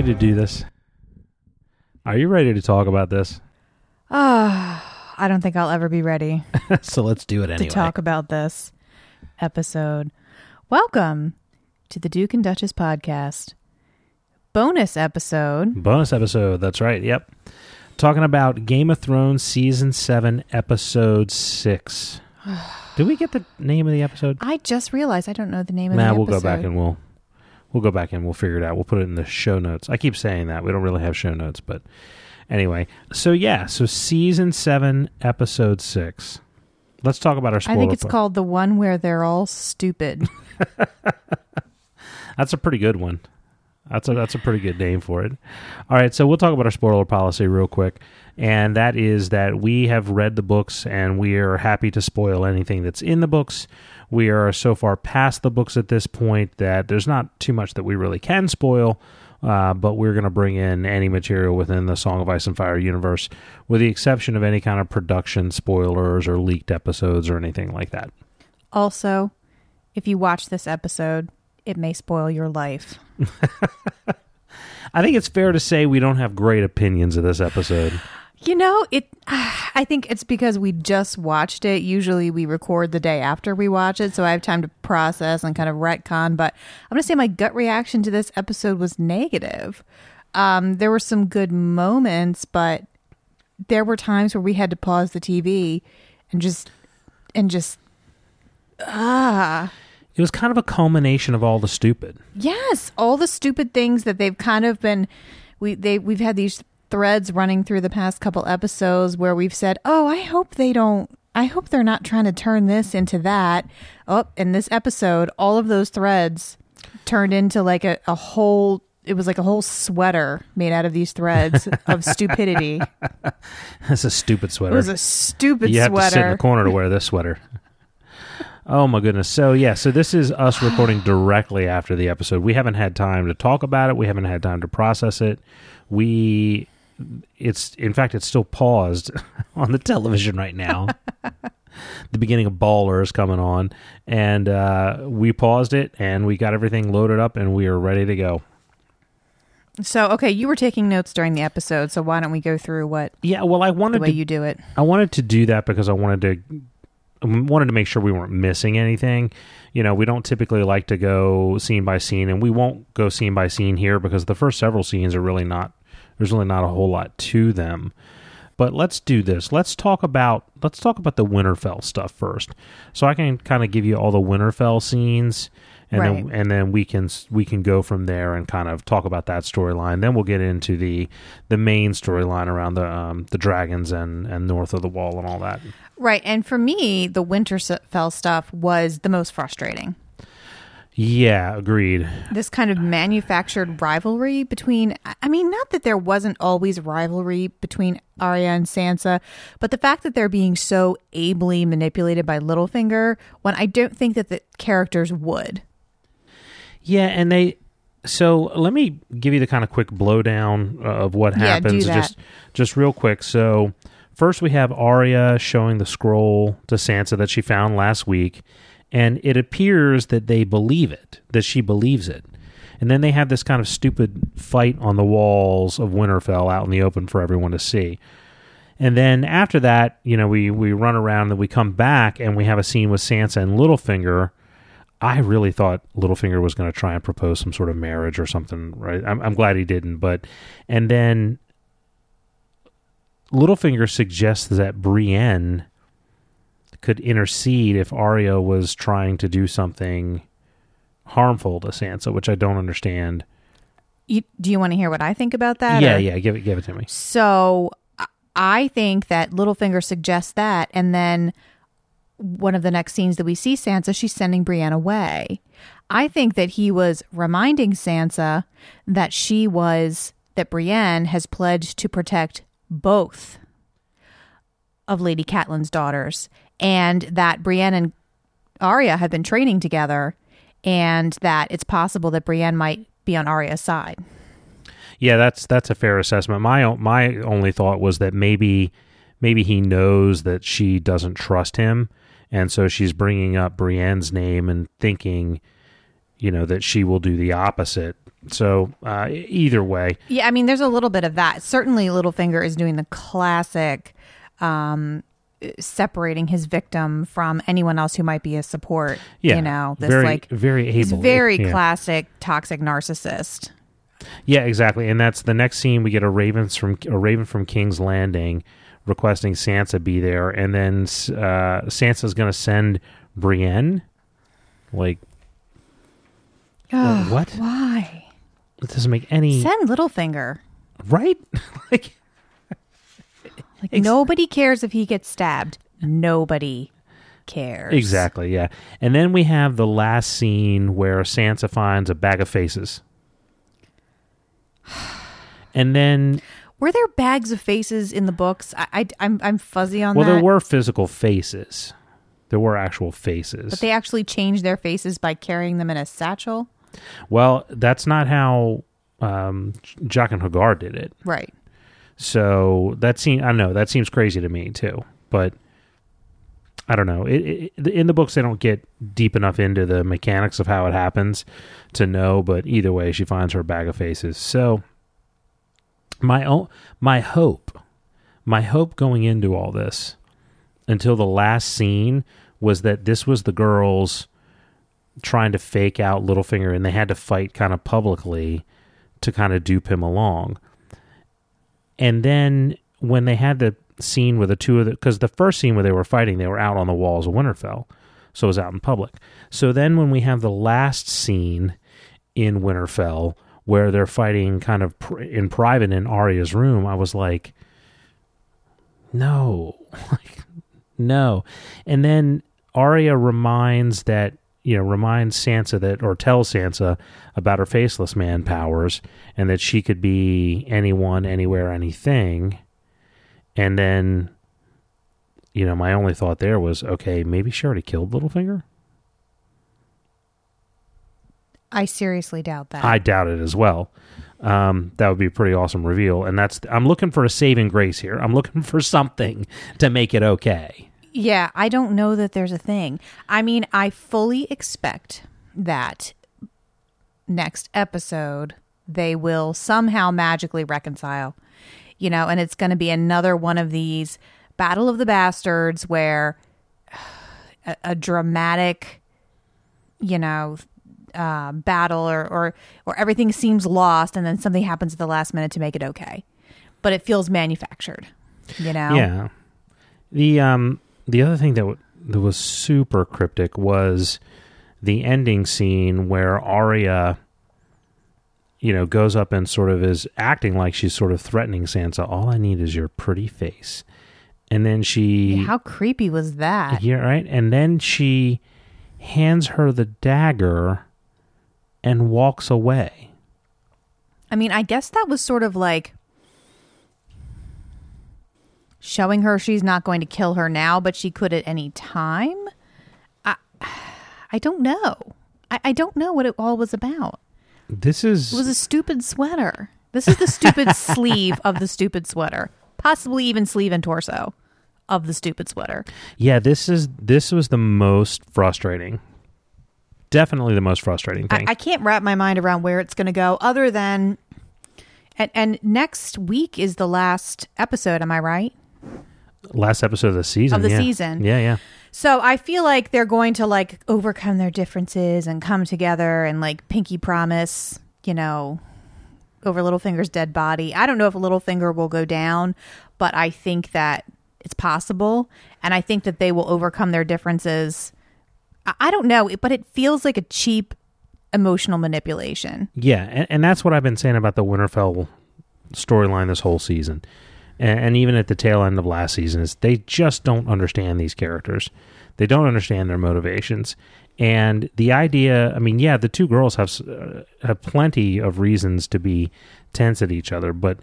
To do this. Are you ready to talk about this? I don't think I'll ever be ready. So let's do it anyway. To talk about this episode. Welcome to the Duke and Duchess podcast. Bonus episode. Bonus episode. That's right. Yep. Talking about Game of Thrones season 7 episode 6. Did we get the name of the episode? I just realized I don't know the name of the episode. We'll go back and We'll go back and we'll figure it out. We'll put it in the show notes. I keep saying that. We don't really have show notes, but anyway. So yeah, so season 7, episode 6. Let's talk about our spoiler. I think it's called The One Where They're All Stupid. That's a pretty good one. That's a pretty good name for it. All right, so we'll talk about our spoiler policy real quick, and that is that we have read the books, and we are happy to spoil anything that's in the books. We are so far past the books at this point that there's not too much that we really can spoil, but we're going to bring in any material within the Song of Ice and Fire universe, with the exception of any kind of production spoilers or leaked episodes or anything like that. Also, if you watch this episode, it may spoil your life. I think it's fair to say we don't have great opinions of this episode. You know, I think it's because we just watched it. Usually we record the day after we watch it, so I have time to process and kind of retcon. But I'm going to say my gut reaction to this episode was negative. There were some good moments, but there were times where we had to pause the TV and just. It was kind of a culmination of all the stupid. Yes, all the stupid things that they've kind of been. We've had these threads running through the past couple episodes where we've said, oh, I hope they're not trying to turn this into that. Oh, in this episode, all of those threads turned into like a whole, it was like a whole sweater made out of these threads of stupidity. That's a stupid sweater. It was a stupid sweater. You have to sit in the corner to wear this sweater. Oh my goodness. So yeah, so this is us recording directly after the episode. We haven't had time to talk about it. We haven't had time to process it. It's still paused on the television right now. The beginning of Baller is coming on, and we paused it, and we got everything loaded up, and we are ready to go. So, okay, you were taking notes during the episode, so why don't we go through what? Yeah, well, you do it. I wanted to do that because I wanted to make sure we weren't missing anything. You know, we don't typically like to go scene by scene, and we won't go scene by scene here because the first several scenes are really not. There's really not a whole lot to them. But let's do this. Let's talk about the Winterfell stuff first. So I can kind of give you all the Winterfell scenes, and right. then we can go from there and kind of talk about that storyline. Then we'll get into the main storyline around the dragons and north of the wall and all that. Right. And for me, the Winterfell stuff was the most frustrating. Yeah, agreed. This kind of manufactured rivalry between, I mean, not that there wasn't always rivalry between Arya and Sansa, but the fact that they're being so ably manipulated by Littlefinger when I don't think that the characters would. Yeah, and so let me give you the kind of quick blowdown of what happens. Yeah, do that. Just real quick. So first we have Arya showing the scroll to Sansa that she found last week. And it appears that they believe it, that she believes it. And then they have this kind of stupid fight on the walls of Winterfell out in the open for everyone to see. And then after that, you know, we run around and we come back and we have a scene with Sansa and Littlefinger. I really thought Littlefinger was going to try and propose some sort of marriage or something, right? I'm glad he didn't. And then Littlefinger suggests that Brienne could intercede if Arya was trying to do something harmful to Sansa, which I don't understand Do you want to hear what I think about that? Yeah, or? Yeah. Give it to me. So I think that Littlefinger suggests that, and then one of the next scenes that we see Sansa, she's sending Brienne away. I think that he was reminding Sansa that Brienne has pledged to protect both of Lady Catelyn's daughters, and that Brienne and Arya have been training together, and that it's possible that Brienne might be on Arya's side. Yeah, that's a fair assessment. My only thought was that maybe he knows that she doesn't trust him, and so she's bringing up Brienne's name and thinking, that she will do the opposite. So either way. Yeah, I mean, there's a little bit of that. Certainly Littlefinger is doing the classic separating his victim from anyone else who might be a support. Yeah, this very classic toxic narcissist. Yeah, exactly. And that's the next scene. We get a raven from King's Landing requesting Sansa be there, and then Sansa's going to send Brienne. What? Why? It doesn't make any... Send Littlefinger. Right? Nobody cares if he gets stabbed. Nobody cares. Exactly, yeah. And then we have the last scene where Sansa finds a bag of faces. And then... Were there bags of faces in the books? I'm fuzzy on that. Well, there were physical faces. There were actual faces. But they actually changed their faces by carrying them in a satchel? Well, that's not how Jock and Hagar did it. Right. So that seems crazy to me too. But I don't know. In the books, they don't get deep enough into the mechanics of how it happens to know. But either way, she finds her bag of faces. So my hope going into all this until the last scene was that this was the girls trying to fake out Littlefinger, and they had to fight kind of publicly to kind of dupe him along. And then when they had the scene where because the first scene where they were fighting, they were out on the walls of Winterfell. So it was out in public. So then when we have the last scene in Winterfell where they're fighting kind of in private in Arya's room, I was like, no, no. And then Arya reminds Sansa tells Sansa about her faceless man powers and that she could be anyone, anywhere, anything. And then, my only thought there was, okay, maybe she already killed Littlefinger. I seriously doubt that. I doubt it as well. That would be a pretty awesome reveal. And I'm looking for a saving grace here. I'm looking for something to make it okay. Yeah, I don't know that there's a thing. I mean, I fully expect that next episode, they will somehow magically reconcile, and it's going to be another one of these Battle of the Bastards where a dramatic, battle or everything seems lost, and then something happens at the last minute to make it okay. But it feels manufactured, Yeah. The other thing that was super cryptic was the ending scene where Arya, goes up and sort of is acting like she's sort of threatening Sansa. All I need is your pretty face. And then she... Yeah, how creepy was that? Yeah, right? And then she hands her the dagger and walks away. I mean, I guess that was sort of like... showing her she's not going to kill her now, but she could at any time. I don't know. I don't know what it all was about. It was a stupid sweater. This is the stupid sleeve of the stupid sweater. Possibly even sleeve and torso of the stupid sweater. Yeah, this was the most frustrating. Definitely the most frustrating thing. I can't wrap my mind around where it's going to go other than... And next week is the last episode, am I right? Last episode of the season. Yeah. So I feel like they're going to overcome their differences and come together and pinky promise, over Littlefinger's dead body. I don't know if Littlefinger will go down, but I think that it's possible. And I think that they will overcome their differences. I don't know, but it feels like a cheap emotional manipulation. Yeah, and that's what I've been saying about the Winterfell storyline this whole season. And even at the tail end of last season, is they just don't understand these characters. They don't understand their motivations. And the idea, I mean, yeah, the two girls have plenty of reasons to be tense at each other, but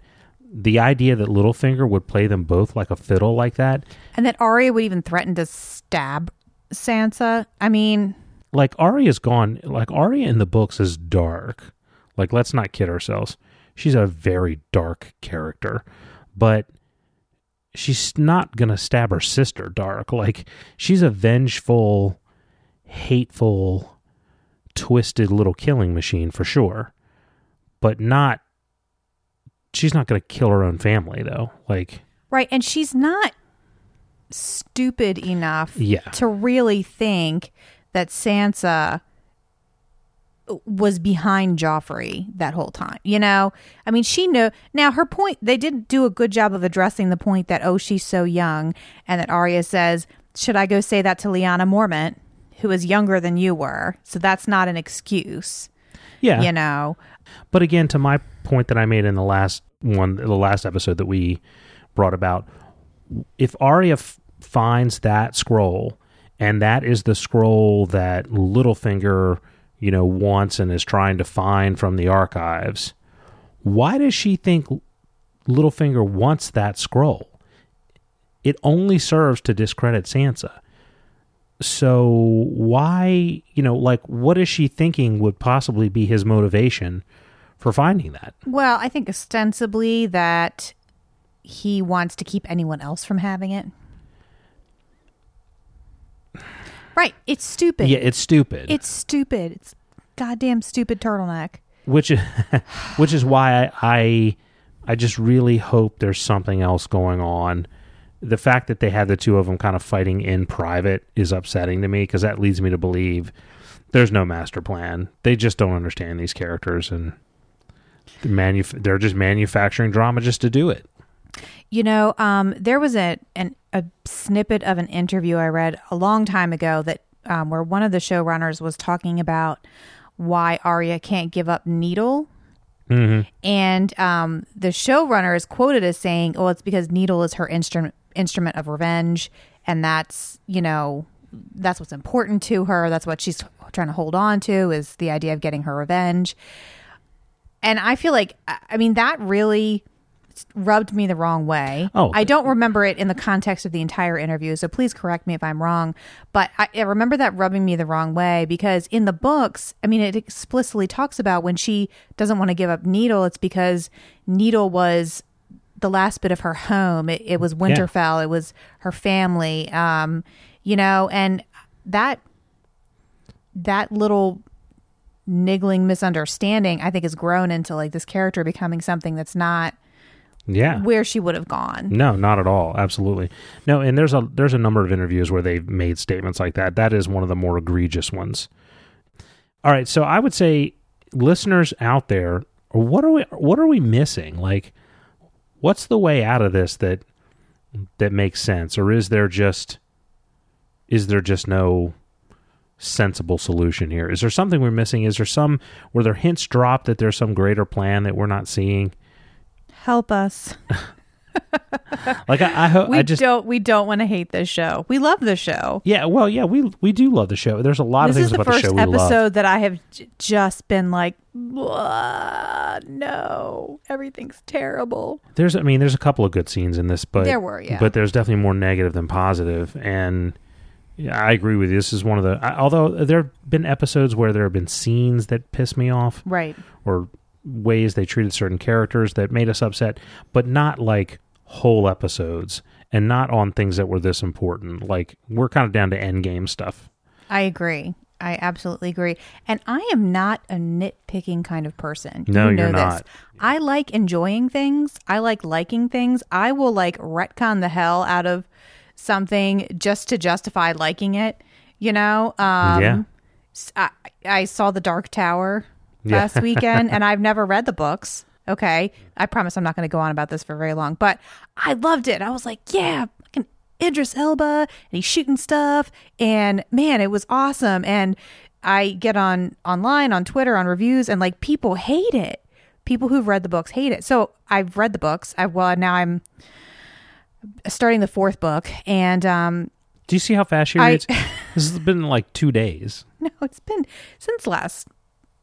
the idea that Littlefinger would play them both like a fiddle like that. And that Arya would even threaten to stab Sansa. I mean... Like, Arya's gone... Like, Arya in the books is dark. Like, let's not kid ourselves. She's a very dark character. But she's not going to stab her sister dark. Like, she's a vengeful, hateful, twisted little killing machine for sure. But not... She's not going to kill her own family, though. Like, right, and she's not stupid enough to really think that Sansa was behind Joffrey that whole time. You know, I mean, she knew. Now, her point, they did do a good job of addressing the point that, oh, she's so young, and that Arya says, should I go say that to Lyanna Mormont, who is younger than you were? So that's not an excuse. Yeah. You know. But again, to my point that I made in the last episode that we brought about, if Arya finds that scroll, and that is the scroll that Littlefinger, you know, wants and is trying to find from the archives, why does she think Littlefinger wants that scroll? It only serves to discredit Sansa. So why, you know, like, what is she thinking would possibly be his motivation for finding that? Well, I think ostensibly that he wants to keep anyone else from having it. Right. It's stupid. Yeah, it's stupid. It's stupid. It's goddamn stupid turtleneck. Which is why I just really hope there's something else going on. The fact that they had the two of them kind of fighting in private is upsetting to me, because that leads me to believe there's no master plan. They just don't understand these characters, and they're just manufacturing drama just to do it. You know, there was a snippet of an interview I read a long time ago that where one of the showrunners was talking about why Arya can't give up Needle. Mm-hmm. And the showrunner is quoted as saying, "Oh, it's because Needle is her instrument of revenge, and that's, you know, that's what's important to her. That's what she's trying to hold on to, is the idea of getting her revenge." And I feel like, I mean, that really rubbed me the wrong way. Oh, I don't remember it in the context of the entire interview, so please correct me if I'm wrong. But I remember that rubbing me the wrong way, because in the books, I mean, it explicitly talks about when she doesn't want to give up Needle, it's because Needle was the last bit of her home. It was Winterfell. Yeah. It was her family. You know, and that little niggling misunderstanding, I think, has grown into like this character becoming something that's not where she would have gone. No, not at all. Absolutely. No, and there's a number of interviews where they've made statements like that. That is one of the more egregious ones. All right, so I would say, listeners out there, what are we missing? Like, what's the way out of this that makes sense? Or is there just no sensible solution here? Is there something we're missing? Were there hints dropped that there's some greater plan that we're not seeing? Help us. Like, I hope we don't want to hate this show. We love the show. Yeah, well, yeah, we do love the show. There's a lot of things about the show we love. This is the first episode that I have just been like, no, everything's terrible. There's a couple of good scenes in this, but there were, yeah. But there's definitely more negative than positive, and yeah, I agree with you. This is one of the... although there have been episodes where there have been scenes that piss me off. Right. Or ways they treated certain characters that made us upset, but not like whole episodes, and not on things that were this important. Like, we're kind of down to endgame stuff. I agree. I absolutely agree. And I am not a nitpicking kind of person. No, you're not. I like enjoying things. I like liking things. I will like retcon the hell out of something just to justify liking it, you know. Yeah. I saw The Dark Tower last weekend, and I've never read the books. Okay, I promise I'm not going to go on about this for very long, but I loved it. I was like, yeah, fucking Idris Elba, and he's shooting stuff, and man, it was awesome. And I get on online, on Twitter, on reviews, and like people hate it. People who've read the books hate it. So I've read the books. Now I'm starting the fourth book, and do you see how fast she reads? This has been like 2 days. No, it's been since last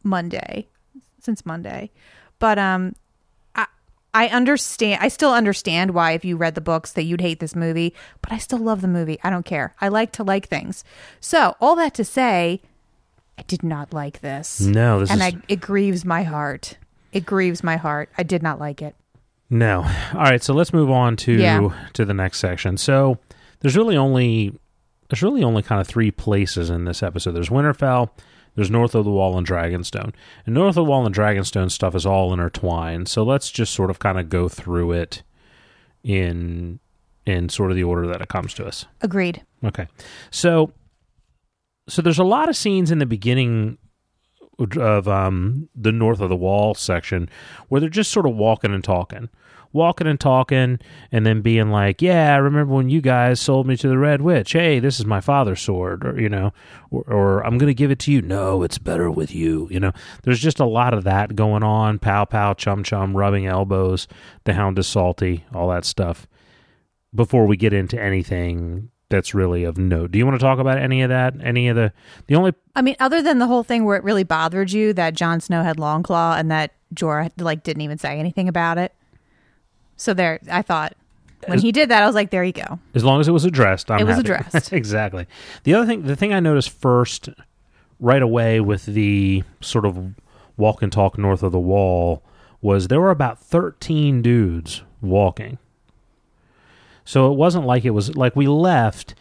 Monday. Since Monday, but I understand. I still understand why, if you read the books, that you'd hate this movie. But I still love the movie. I don't care. I like to like things. So all that to say, I did not like this. No, this it grieves my heart. It grieves my heart. I did not like it. No. All right. So let's move on to the next section. So there's really only kind of three places in this episode. There's Winterfell, there's North of the Wall, and Dragonstone. And North of the Wall and Dragonstone stuff is all intertwined. So let's just sort of kind of go through it in sort of the order that it comes to us. Agreed. Okay. So there's a lot of scenes in the beginning of the North of the Wall section where they're just sort of walking and talking, and then being like, yeah, I remember when you guys sold me to the Red Witch. Hey, this is my father's sword, or I'm going to give it to you. No, it's better with you. You know, there's just a lot of that going on. Pow, pow, chum, chum, rubbing elbows. The Hound is salty, all that stuff, before we get into anything that's really of note. Do you want to talk about any of that? Any of the only... I mean, other than the whole thing where it really bothered you that Jon Snow had Longclaw and that Jorah didn't even say anything about it. So there, I thought, when he did that, I was like, there you go. As long as it was addressed, I'm happy. It was addressed. Exactly. The thing I noticed first right away with the sort of walk and talk North of the Wall was there were about 13 dudes walking. So it wasn't like it was like we left,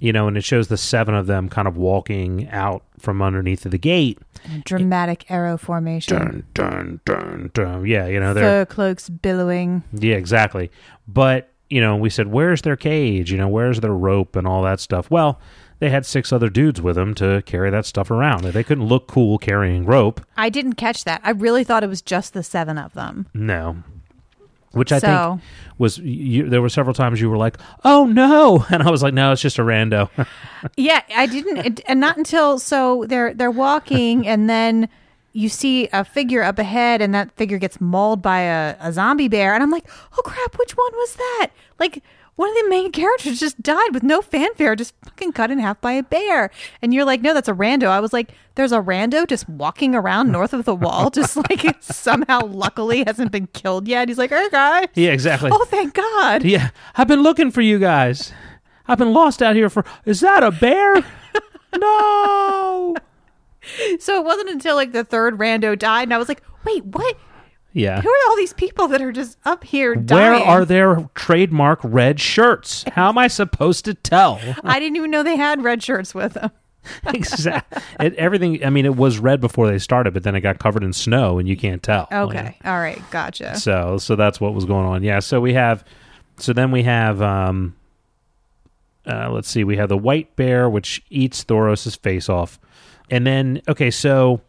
and it shows the 7 of them kind of walking out from underneath of the gate. Dramatic arrow formation. Dun, dun, dun, dun. Yeah, they're... Fur cloaks billowing. Yeah, exactly. But, we said, where's their cage? Where's their rope and all that stuff? Well, they had 6 other dudes with them to carry that stuff around. They couldn't look cool carrying rope. I didn't catch that. I really thought it was just the 7 of them. No. Which I think was, there were several times you were like, oh no. And I was like, no, it's just a rando. Yeah, I didn't. And not until, so they're walking and then you see a figure up ahead and that figure gets mauled by a zombie bear. And I'm like, oh crap, which one was that? Like one of the main characters just died with no fanfare, just fucking cut in half by a bear. And you're like, no, that's a rando. I was like, there's a rando just walking around North of the Wall, just like it somehow luckily hasn't been killed yet. He's like, hey, guys. Yeah, exactly. Oh, thank God. Yeah. I've been looking for you guys. I've been lost out here for... Is that a bear? No! So it wasn't until like the 3rd rando died, and I was like, wait, what? Yeah. Who are all these people that are just up here dying? Where are their trademark red shirts? How am I supposed to tell? I didn't even know they had red shirts with them. Exactly. Everything, I mean, it was red before they started, but then it got covered in snow and you can't tell. Okay. All right. Gotcha. So that's what was going on. Yeah. So then we have, let's see, we have the white bear, which eats Thoros' face off. And then, okay, so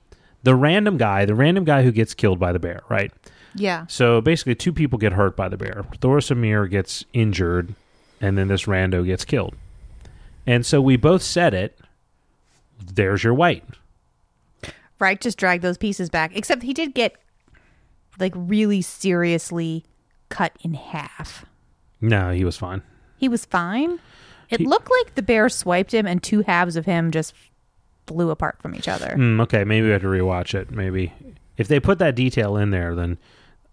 the random guy who gets killed by the bear, right? Yeah. So basically 2 people get hurt by the bear. Thoros Amir gets injured, and then this rando gets killed. And so we both said it. There's your white. Right, just drag those pieces back. Except he did get, like, really seriously cut in half. No, he was fine. He was fine? It looked like the bear swiped him, and 2 halves of him just flew apart from each other. Okay, maybe we have to rewatch it. Maybe. If they put that detail in there, then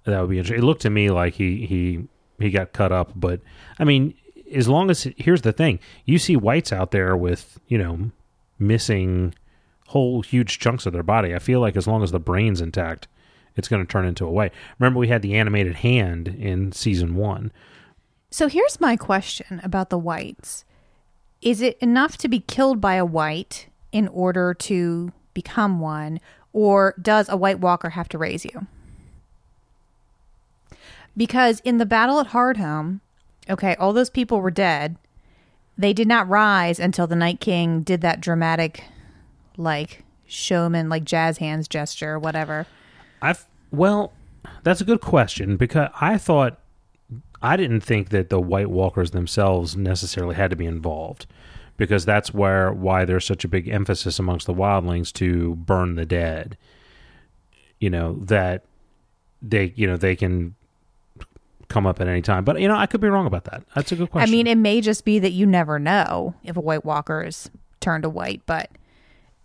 that would be interesting. It looked to me like he got cut up, but, I mean, as long as... Here's the thing. You see whites out there with, missing whole huge chunks of their body. I feel like as long as the brain's intact, it's going to turn into a white. Remember, we had the animated hand in season 1. So here's my question about the whites. Is it enough to be killed by a white in order to become one, or does a White Walker have to raise you? Because in the battle at Hardhome, okay, all those people were dead. They did not rise until the Night King did that dramatic, like, showman, like, jazz hands gesture or whatever. Well, that's a good question, because I didn't think that the White Walkers themselves necessarily had to be involved. because that's why there's such a big emphasis amongst the wildlings to burn the dead. You know, that they, you know, they can come up at any time. But, you know, I could be wrong about that. That's a good question. I mean, it may just be that you never know if a White Walker is turned to white, but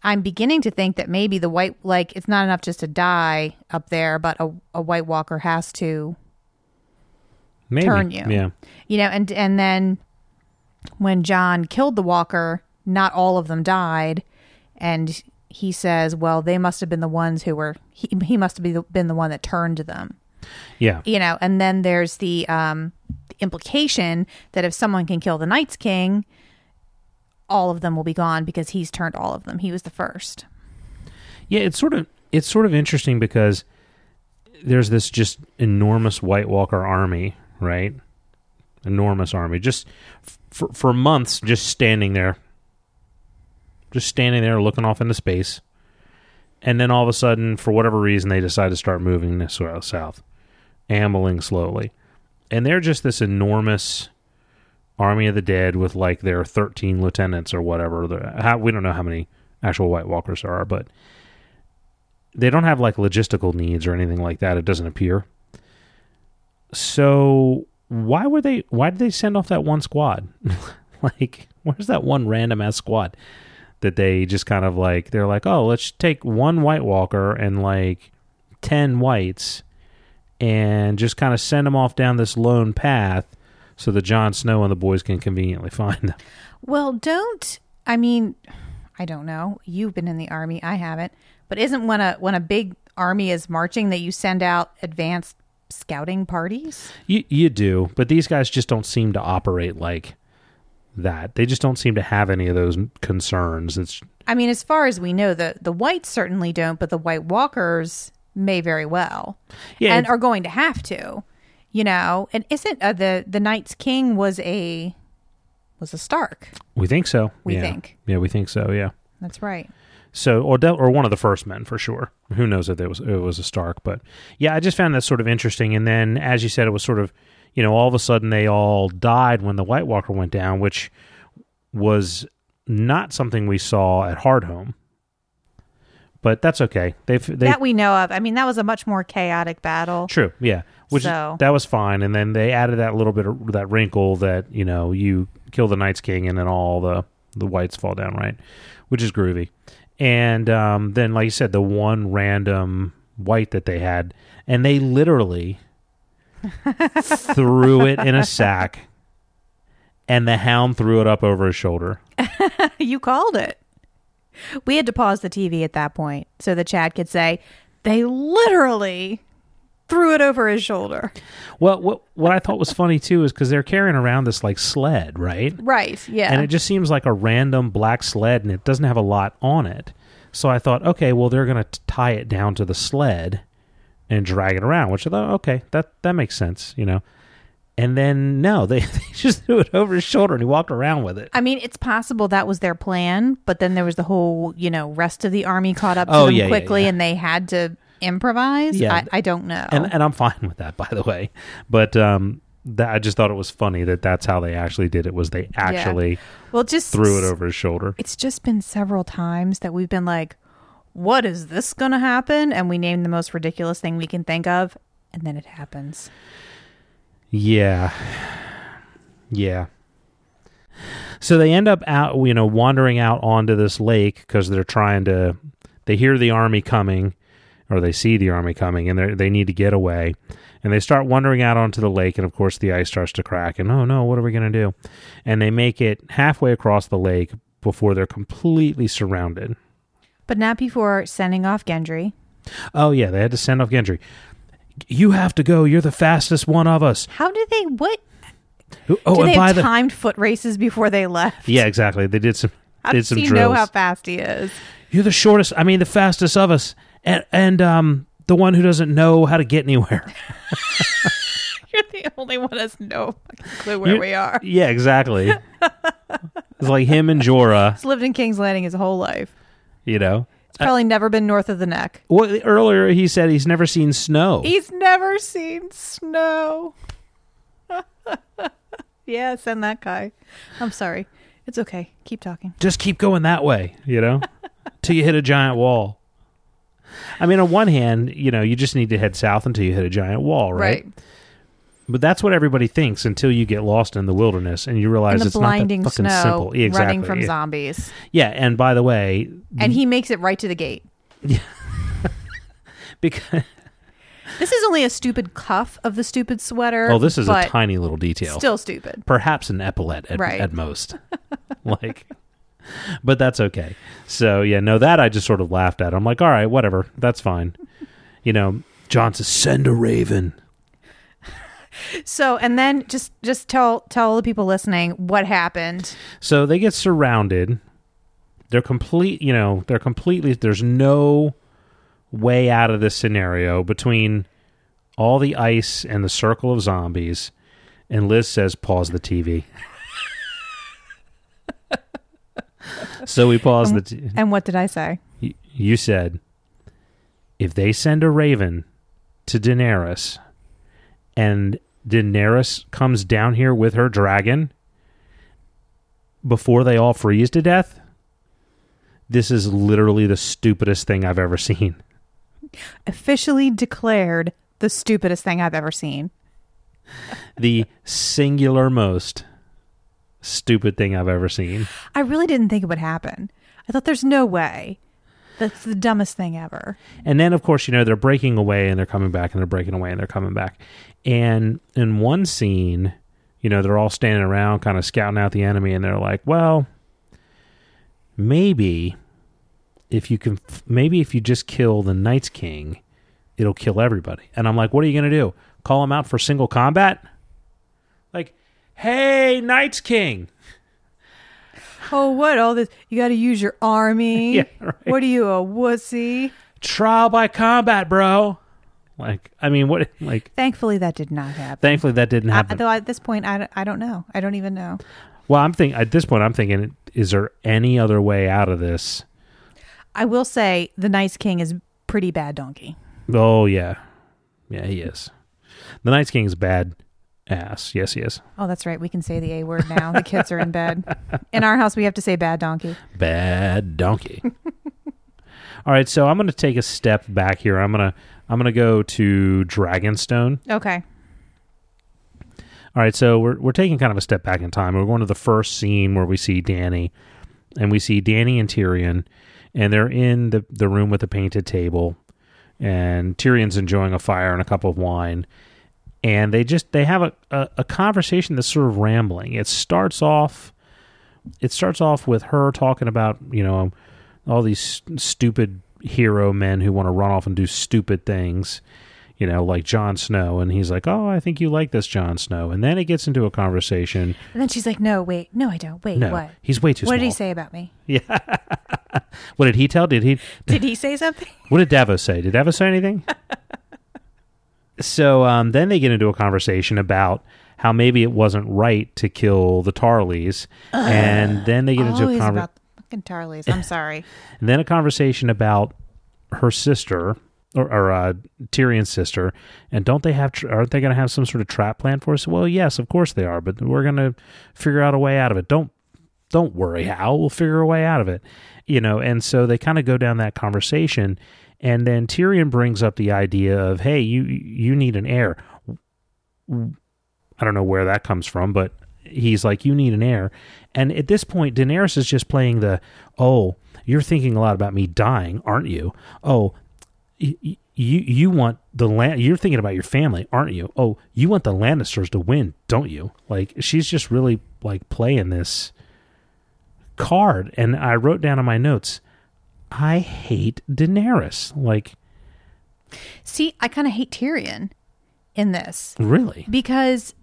I'm beginning to think that maybe the white, like, it's not enough just to die up there, but a White Walker has to maybe turn you. Yeah. You know, and then when Jon killed the walker, not all of them died, and he says, well, they must have been the ones who were, he must have been the one that turned to them. Yeah. You know, and then there's the implication that if someone can kill the Night's King, all of them will be gone because he's turned all of them. He was the first. Yeah, it's sort of interesting because there's this just enormous White Walker army, right? Enormous army, just for months, just standing there, looking off into space. And then all of a sudden, for whatever reason, they decide to start moving south, ambling slowly. And they're just this enormous army of the dead with like their 13 lieutenants or whatever. We don't know how many actual White Walkers there are, but they don't have like logistical needs or anything like that. It doesn't appear. So why did they send off that one squad? Like, where's that one random ass squad? That they just kind of like, they're like, oh, let's take one White Walker and like 10 whites and just kind of send them off down this lone path so that Jon Snow and the boys can conveniently find them. Well, I don't know. You've been in the army. I haven't. But isn't when a big army is marching that you send out advanced scouting parties? You do. But these guys just don't seem to operate like that. They just don't seem to have any of those concerns. As far as we know, the whites certainly don't, but the White Walkers may very well, yeah, and are going to have to, you know. And isn't the Night's King was a Stark? We think so. We think so. Yeah, that's right. So, or one of the first men for sure. Who knows if it was a Stark? But yeah, I just found that sort of interesting. And then, as you said, it was sort of, you know, all of a sudden they all died when the White Walker went down, which was not something we saw at Hardhome. But that's okay. That we know of. I mean, that was a much more chaotic battle. True, yeah. That was fine. And then they added that little bit of that wrinkle that, you know, you kill the Night's King and then all the whites fall down, right? Which is groovy. And then, like you said, the one random white that they had, and they literally threw it in a sack, and the Hound threw it up over his shoulder. You called it. We had to pause the TV at that point so the Chad could say, they literally threw it over his shoulder. Well, what I thought was funny too is because they're carrying around this like sled, right? Right, yeah. And it just seems like a random black sled, and it doesn't have a lot on it. So I thought, okay, well, they're going to tie it down to the sled and drag it around, which I thought, okay, that makes sense, you know. And then, no, they just threw it over his shoulder and he walked around with it. I mean, it's possible that was their plan, but then there was the whole, you know, rest of the army caught up to them quickly, and they had to improvise. Yeah. I don't know. And I'm fine with that, by the way. But I just thought it was funny that's how they actually did it, was they actually threw it over his shoulder. It's just been several times that we've been like, what is this going to happen? And we name the most ridiculous thing we can think of, and then it happens. Yeah. Yeah. So they end up out, you know, wandering out onto this lake because they're they hear the army coming, or they see the army coming, and they need to get away. And they start wandering out onto the lake, and of course the ice starts to crack, and oh no, what are we going to do? And they make it halfway across the lake before they're completely surrounded. But not before sending off Gendry. Oh, yeah, they had to send off Gendry. You have to go. You're the fastest one of us. How did they, what? Oh, did they have timed foot races before they left? Yeah, exactly. They did some drills. How does he know how fast he is? You're the shortest, I mean, the fastest of us. And the one who doesn't know how to get anywhere. You're the only one that's no fucking clue where we are. Yeah, exactly. It's like him and Jorah. He's lived in King's Landing his whole life. You know, it's probably never been north of the neck. Well, earlier he said he's never seen snow. He's never seen snow. Yeah, send that guy. I'm sorry. It's okay. Keep talking. Just keep going that way, you know, till you hit a giant wall. I mean, on one hand, you know, you just need to head south until you hit a giant wall, right? Right. But that's what everybody thinks until you get lost in the wilderness and you realize it's not that fucking simple. Yeah, exactly. Running from zombies. Yeah, and by the way... And he makes it right to the gate. Yeah. Because... This is only a stupid cuff of the stupid sweater. Oh, this is a tiny little detail. Still stupid. Perhaps an epaulette at most. Like... But that's okay. So, yeah, no, that I just sort of laughed at. I'm like, all right, whatever. That's fine. You know, Jon says, send a raven. So, and then just tell the people listening what happened. So they get surrounded. They're completely, there's no way out of this scenario between all the ice and the circle of zombies. And Liz says, pause the TV. So we paused and what did I say? You said, if they send a raven to Daenerys and Daenerys comes down here with her dragon before they all freeze to death, this is literally the stupidest thing I've ever seen. Officially declared the stupidest thing I've ever seen. The singular most stupid thing I've ever seen. I really didn't think it would happen. I thought there's no way. That's the dumbest thing ever. And then, of course, you know, they're breaking away and they're coming back and they're breaking away and they're coming back. And in one scene, you know, they're all standing around kind of scouting out the enemy and they're like, well, maybe if you just kill the Night King, it'll kill everybody. And I'm like, what are you going to do? Call him out for single combat? Like, hey, Night King. Oh, what? All this. You got to use your army. Yeah, right. What are you, a wussy? Trial by combat, bro. Like, I mean, what? Like, thankfully, that did not happen. Though at this point, I don't know. I don't even know. Well, I'm thinking, is there any other way out of this? I will say the Night King is pretty bad donkey. Oh, yeah. Yeah, he is. The Night King is bad. Ass. Yes, he is. Oh, that's right. We can say the A word now. The kids are in bed. In our house, we have to say bad donkey. Bad donkey. All right, so I'm going to take a step back here. I'm going to go to Dragonstone. Okay. All right, so we're taking kind of a step back in time. We're going to the first scene where we see Dany, and we see Dany and Tyrion, and they're in the room with the painted table, and Tyrion's enjoying a fire and a cup of wine. And they have a conversation that's sort of rambling. It starts off with her talking about, you know, all these stupid hero men who want to run off and do stupid things, you know, like Jon Snow. And he's like, oh, I think you like this Jon Snow. And then it gets into a conversation. And then she's like, no, wait. No, I don't. Wait, no, what? He's way too small. What did he say about me? Yeah. What did he tell? Did he say something? What did Davos say? Did Davos say anything? So then they get into a conversation about how maybe it wasn't right to kill the Tarlys. And then they get into a conversation about the fucking Tarlys. I'm sorry. And then a conversation about her sister or Tyrion's sister. And aren't they going to have some sort of trap plan for us? Well, yes, of course they are. But we're going to figure out a way out of it. Don't worry, Hal. We'll figure a way out of it. You know, and so they kind of go down that conversation. And then Tyrion brings up the idea of, hey, you need an heir. I don't know where that comes from, but he's like, you need an heir. And at this point, Daenerys is just playing you're thinking a lot about me dying, aren't you? Oh, you want you're thinking about your family, aren't you? Oh, you want the Lannisters to win, don't you? Like, she's just really like playing this card. And I wrote down in my notes, I hate Daenerys. Like, see, I kind of hate Tyrion in this. Really? Because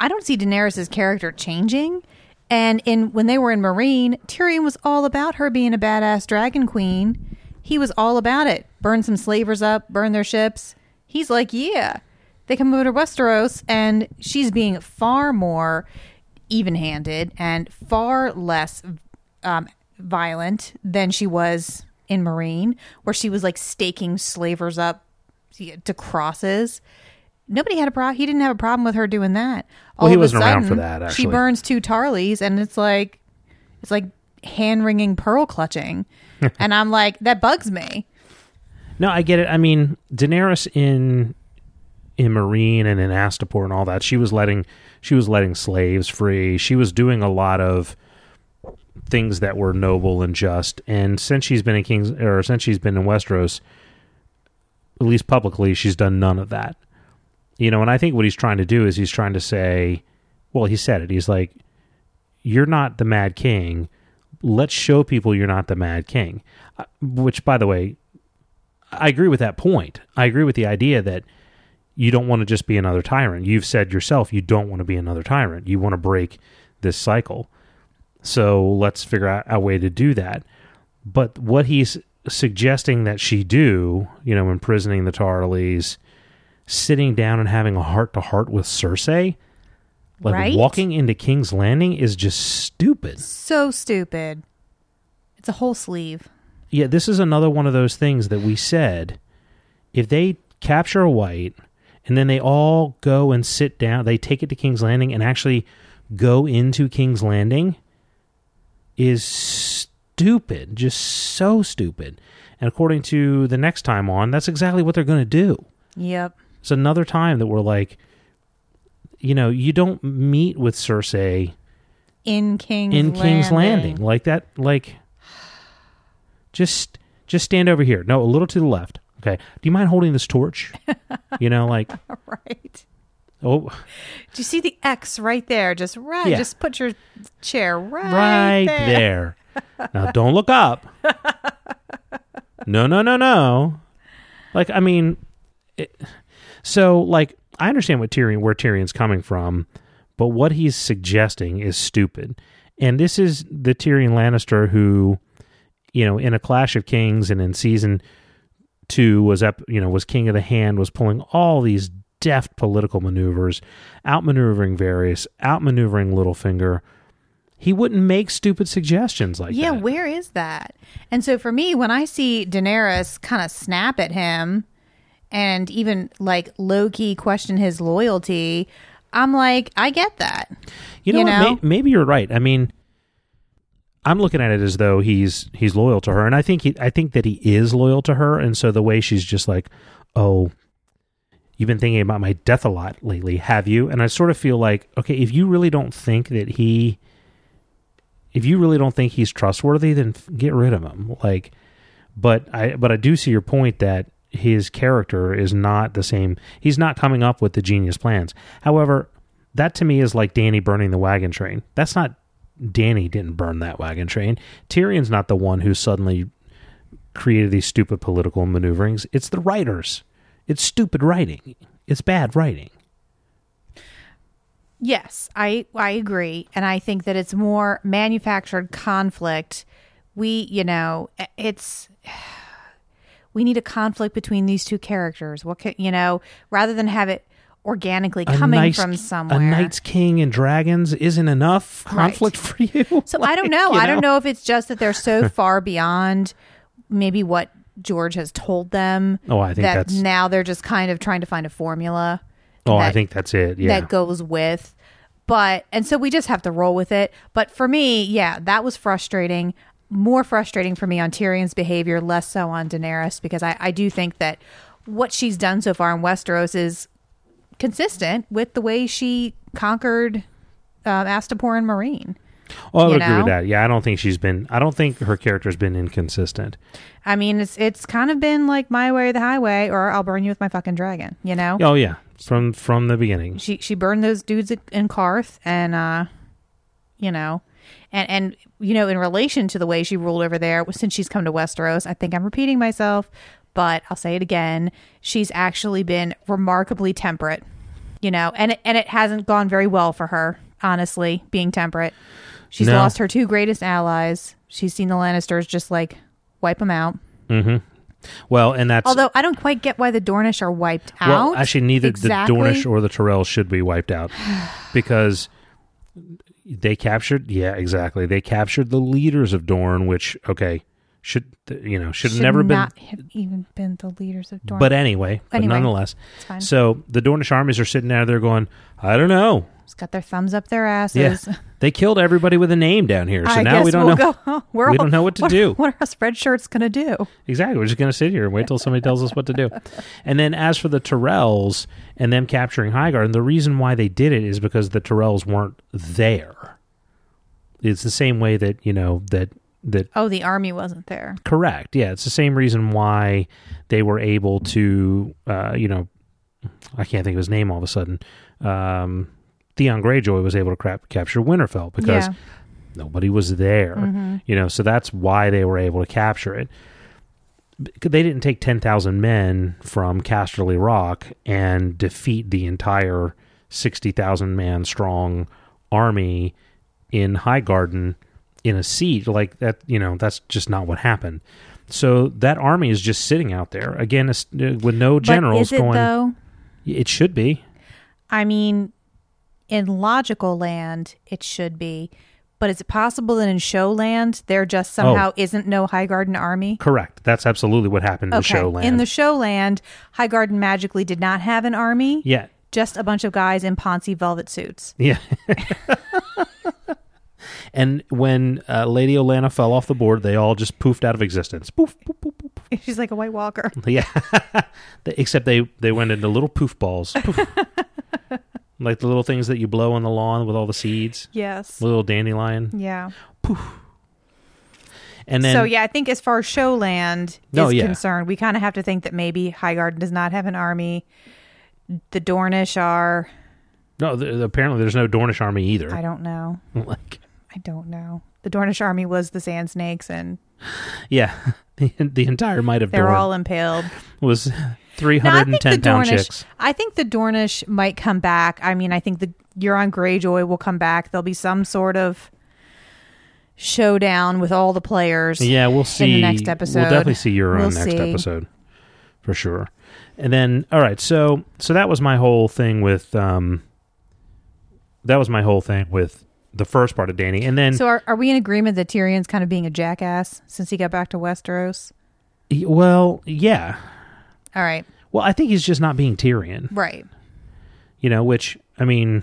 I don't see Daenerys' character changing. And when they were in Meereen, Tyrion was all about her being a badass dragon queen. He was all about it. Burn some slavers up, burn their ships. He's like, yeah. They come over to Westeros, and she's being far more even-handed and far less violent than she was in Meereen, where she was like staking slavers up to crosses. Nobody had a problem. He didn't have a problem with her doing that. Well, he wasn't around for that, actually. She burns two Tarlys, and it's like hand-wringing, pearl clutching. And I'm like, that bugs me. No, I get it. I mean, Daenerys in Meereen and in Astapor and all that, she was letting slaves free. She was doing a lot of things that were noble and just. And since she's been in Westeros, at least publicly, she's done none of that. You know, and I think what he's trying to do is he's trying to say, well, he said it. He's like, you're not the Mad King. Let's show people you're not the Mad King. Which, by the way, I agree with that point. I agree with the idea that you don't want to just be another tyrant. You've said yourself you don't want to be another tyrant. You want to break this cycle. So let's figure out a way to do that. But what he's suggesting that she do, you know, imprisoning the Tarlys, sitting down and having a heart-to-heart with Cersei, like right? Walking into King's Landing is just stupid. So stupid. It's a whole sleeve. Yeah, this is another one of those things that we said, if they capture a white and then they all go and sit down, they take it to King's Landing and actually go into King's Landing is stupid. Just so stupid. And according to the next time on, that's exactly what they're going to do. Yep. It's another time that we're like, you know, you don't meet with Cersei in King's Landing. Like that, like, just stand over here. No, a little to the left. Okay. Do you mind holding this torch? You know, like. Right. Oh. Do you see the X right there? Just right. Yeah. Just put your chair right there. Now, don't look up. No. Like, I mean, so, like, I understand where Tyrion's coming from, but what he's suggesting is stupid. And this is the Tyrion Lannister who, you know, in A Clash of Kings and in season 2 was up, you know, was king of the hand, was pulling all these deft political maneuvers, outmaneuvering Varys, outmaneuvering Littlefinger. He wouldn't make stupid suggestions like that. Yeah, where is that? And so for me, when I see Daenerys kind of snap at him and even like low-key question his loyalty, I'm like, I get that. You know? Maybe you're right. I mean, I'm looking at it as though he's loyal to her, and I think that he is loyal to her, and so the way she's just like, oh, you've been thinking about my death a lot lately, have you? And I sort of feel like, okay, if you really don't think he's trustworthy, then get rid of him. Like, but I do see your point that his character is not the same. He's not coming up with the genius plans. However, that to me is like Danny burning the wagon train. That's not... Danny didn't burn that wagon train. Tyrion's not the one who suddenly created these stupid political maneuverings. It's the writers. It's stupid writing. It's bad writing. Yes, I agree. And I think that it's more manufactured conflict. We need a conflict between these two characters. What can, you know, rather than have it organically coming from somewhere. A Night's King and Dragons isn't enough conflict for you. So like, I don't know. You know. I don't know if it's just that they're so far beyond maybe what George has told them. Oh, I think that's... now they're just kind of trying to find a formula. Oh, I think that's it. Yeah. That goes with. But, and so we just have to roll with it. But for me, yeah, that was frustrating. More frustrating for me on Tyrion's behavior, less so on Daenerys, because I do think that what she's done so far in Westeros is consistent with the way she conquered Astapor and Meereen. Oh, I would agree with that. Yeah, I don't think her character's been inconsistent. I mean, it's kind of been like my way or the highway, or I'll burn you with my fucking dragon, you know? Oh, yeah. From the beginning. She burned those dudes in Karth, and, you know... And you know, in relation to the way she ruled over there, since she's come to Westeros, I think I'm repeating myself, but I'll say it again. She's actually been remarkably temperate, you know, and it hasn't gone very well for her, honestly, being temperate. She's lost her two greatest allies. She's seen the Lannisters just, like, wipe them out. Mm-hmm. Well, and that's... Although, I don't quite get why the Dornish are wiped out. Well, actually, neither the Dornish or the Tyrells should be wiped out, because... They captured the leaders of Dorne, which, okay, should have never been. Not have even been the leaders of Dorne. But nonetheless. It's fine. So the Dornish armies are sitting out there going, I don't know. It's got their thumbs up their asses. Yeah. They killed everybody with a name down here. So now we don't know. We don't know what to do. What are our spread shirts going to do? Exactly. We're just going to sit here and wait till somebody tells us what to do. And then as for the Tyrells and them capturing Highgarden, the reason why they did it is because the Tyrells weren't there. It's the same way that, you know, the army wasn't there. Correct. Yeah. It's the same reason why they were able to, I can't think of his name all of a sudden. Theon Greyjoy was able to capture Winterfell because nobody was there, so that's why they were able to capture it. They didn't take 10,000 men from Casterly Rock and defeat the entire 60,000 man strong army in Highgarden in a siege like that. That's just not what happened. So that army is just sitting out there again with no generals. But is it going though? It should be. I mean, in logical land, it should be. But is it possible that in Showland, there just somehow isn't no Highgarden army? Correct. That's absolutely what happened in Showland. In the Showland, Highgarden magically did not have an army. Yeah. Just a bunch of guys in Ponzi velvet suits. Yeah. And when Lady Olenna fell off the board, they all just poofed out of existence. Poof, poof, poof, poof. She's like a White Walker. Yeah. Except they went into little poof balls. Poof. Like the little things that you blow on the lawn with all the seeds. Yes. Little dandelion. Yeah. Poof. And then, I think as far as Showland is concerned, we kind of have to think that maybe Highgarden does not have an army. The Dornish are... No, apparently there's no Dornish army either. I don't know. I don't know. The Dornish army was the Sand Snakes and... Yeah. The entire might of Dorne. They're all impaled. Was... 310-pound chicks. I think the Dornish might come back. I mean, I think the Euron Greyjoy will come back. There'll be some sort of showdown with all the players. Yeah, we'll see. In the next episode. We'll definitely see Euron episode. For sure. And then, all right, so that was my whole thing with... that was my whole thing with the first part of Dany. And then... So are we in agreement that Tyrion's kind of being a jackass since he got back to Westeros? Well, yeah. All right. Well, I think he's just not being Tyrion. Right. Which, I mean,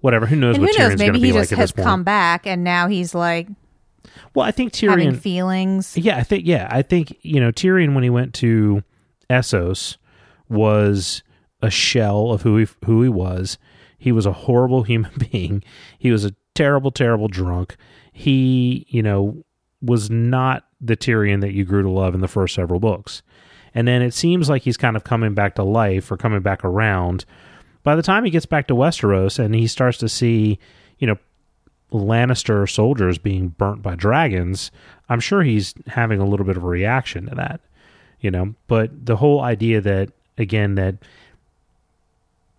whatever. Who knows what Tyrion's going to be like at this point. Maybe he just has come back and now he's like, well, I think Tyrion having feelings. Yeah, I think, Tyrion, when he went to Essos, was a shell of who he was. He was a horrible human being. He was a terrible, terrible drunk. He, was not the Tyrion that you grew to love in the first several books. And then it seems like he's kind of coming back to life or coming back around. By the time he gets back to Westeros and he starts to see, Lannister soldiers being burnt by dragons, I'm sure he's having a little bit of a reaction to that, But the whole idea that, again,